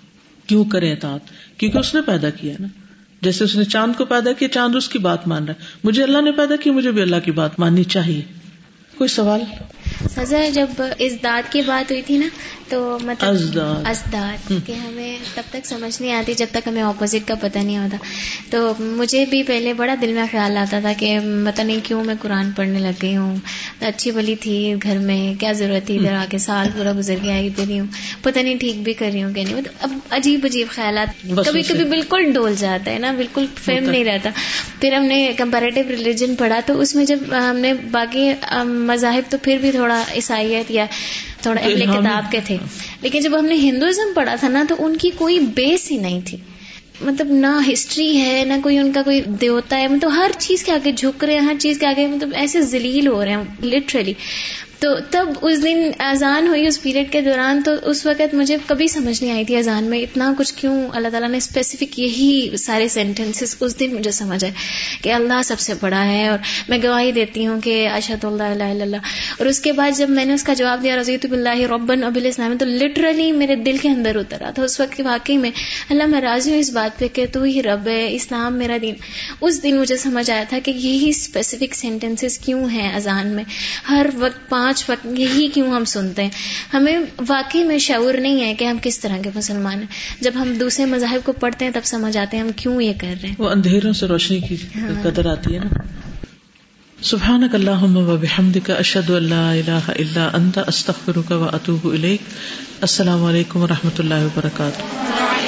کیوں کریں؟ اطاعت کیونکہ اس نے پیدا کیا نا، جیسے اس نے چاند کو پیدا کیا، چاند اس کی بات مان رہا ہے۔ مجھے اللہ نے پیدا کیا، مجھے بھی اللہ کی بات ماننی چاہیے۔ کوئی سوال؟ سزا جب ازداد کی بات ہوئی تھی نا، تو مطلب ازداد کہ ہمیں تب تک سمجھ نہیں آتی جب تک ہمیں اپوزٹ کا پتہ نہیں ہوتا۔ تو مجھے بھی پہلے بڑا دل میں خیال آتا تھا کہ پتہ نہیں کیوں میں قرآن پڑھنے لگ گئی ہوں، اچھی بھلی تھی گھر میں، کیا ضرورت تھی ادھر آ کے، سال پورا گزر گیا ادھر ہی ہوں، پتہ نہیں ٹھیک بھی کر رہی ہوں کہ نہیں۔ اب عجیب عجیب خیالات کبھی کبھی بالکل ڈول جاتا ہے نا، بالکل فیم نہیں رہتا۔ پھر ہم نے کمپیریٹیو ریلیجن پڑھا، تو اس میں جب ہم نے باقی مذاہب تو پھر بھی تھوڑا عیسائیت یا تھوڑا اہل کتاب کے تھے، لیکن جب ہم نے ہندوازم پڑھا تھا نا، تو ان کی کوئی بیس ہی نہیں تھی، مطلب نہ ہسٹری ہے، نہ کوئی ان کا کوئی دیوتا ہے، مطلب ہر چیز کے آگے جھک رہے ہیں، ہر چیز کے آگے مطلب ایسے ذلیل ہو رہے ہیں لٹرلی۔ تو تب اس دن اذان ہوئی، اس پیریڈ کے دوران، تو اس وقت مجھے کبھی سمجھ نہیں آئی تھی اذان میں اتنا کچھ کیوں اللہ تعالیٰ نے اسپیسیفک یہی سارے سینٹینسز اس دن مجھے سمجھ آئے کہ اللہ سب سے بڑا ہے، اور میں گواہی دیتی ہوں کہ اشہد اللہ الہ الا اللہ۔ اور اس کے بعد جب میں نے اس کا جواب دیا رضیت باللہ ربا وبالاسلام، تو لٹرلی میرے دل کے اندر اترا تھا اس وقت کہ واقعی میں اللہ میں راضی ہوں اس بات پہ کہ تو ہی رب ہے، اسلام میرا دین۔ اس دن مجھے سمجھ آیا تھا کہ یہی اسپیسیفک سینٹینسز کیوں ہیں اذان میں، ہر وقت وقت یہی کیوں ہم سنتے ہیں۔ ہمیں واقعی میں شعور نہیں ہے کہ ہم کس طرح کے مسلمان ہیں۔ جب ہم دوسرے مذاہب کو پڑھتے ہیں تب سمجھ آتے ہیں ہم کیوں یہ کر رہے ہیں۔ وہ اندھیروں سے روشنی کی قدر آتی ہے نا۔ سبحانک اللہم و بحمدک، اشہد ان لا الہ الا انت، استغفرک و اتوب الیک۔ السلام علیکم و رحمۃ اللہ وبرکاتہ۔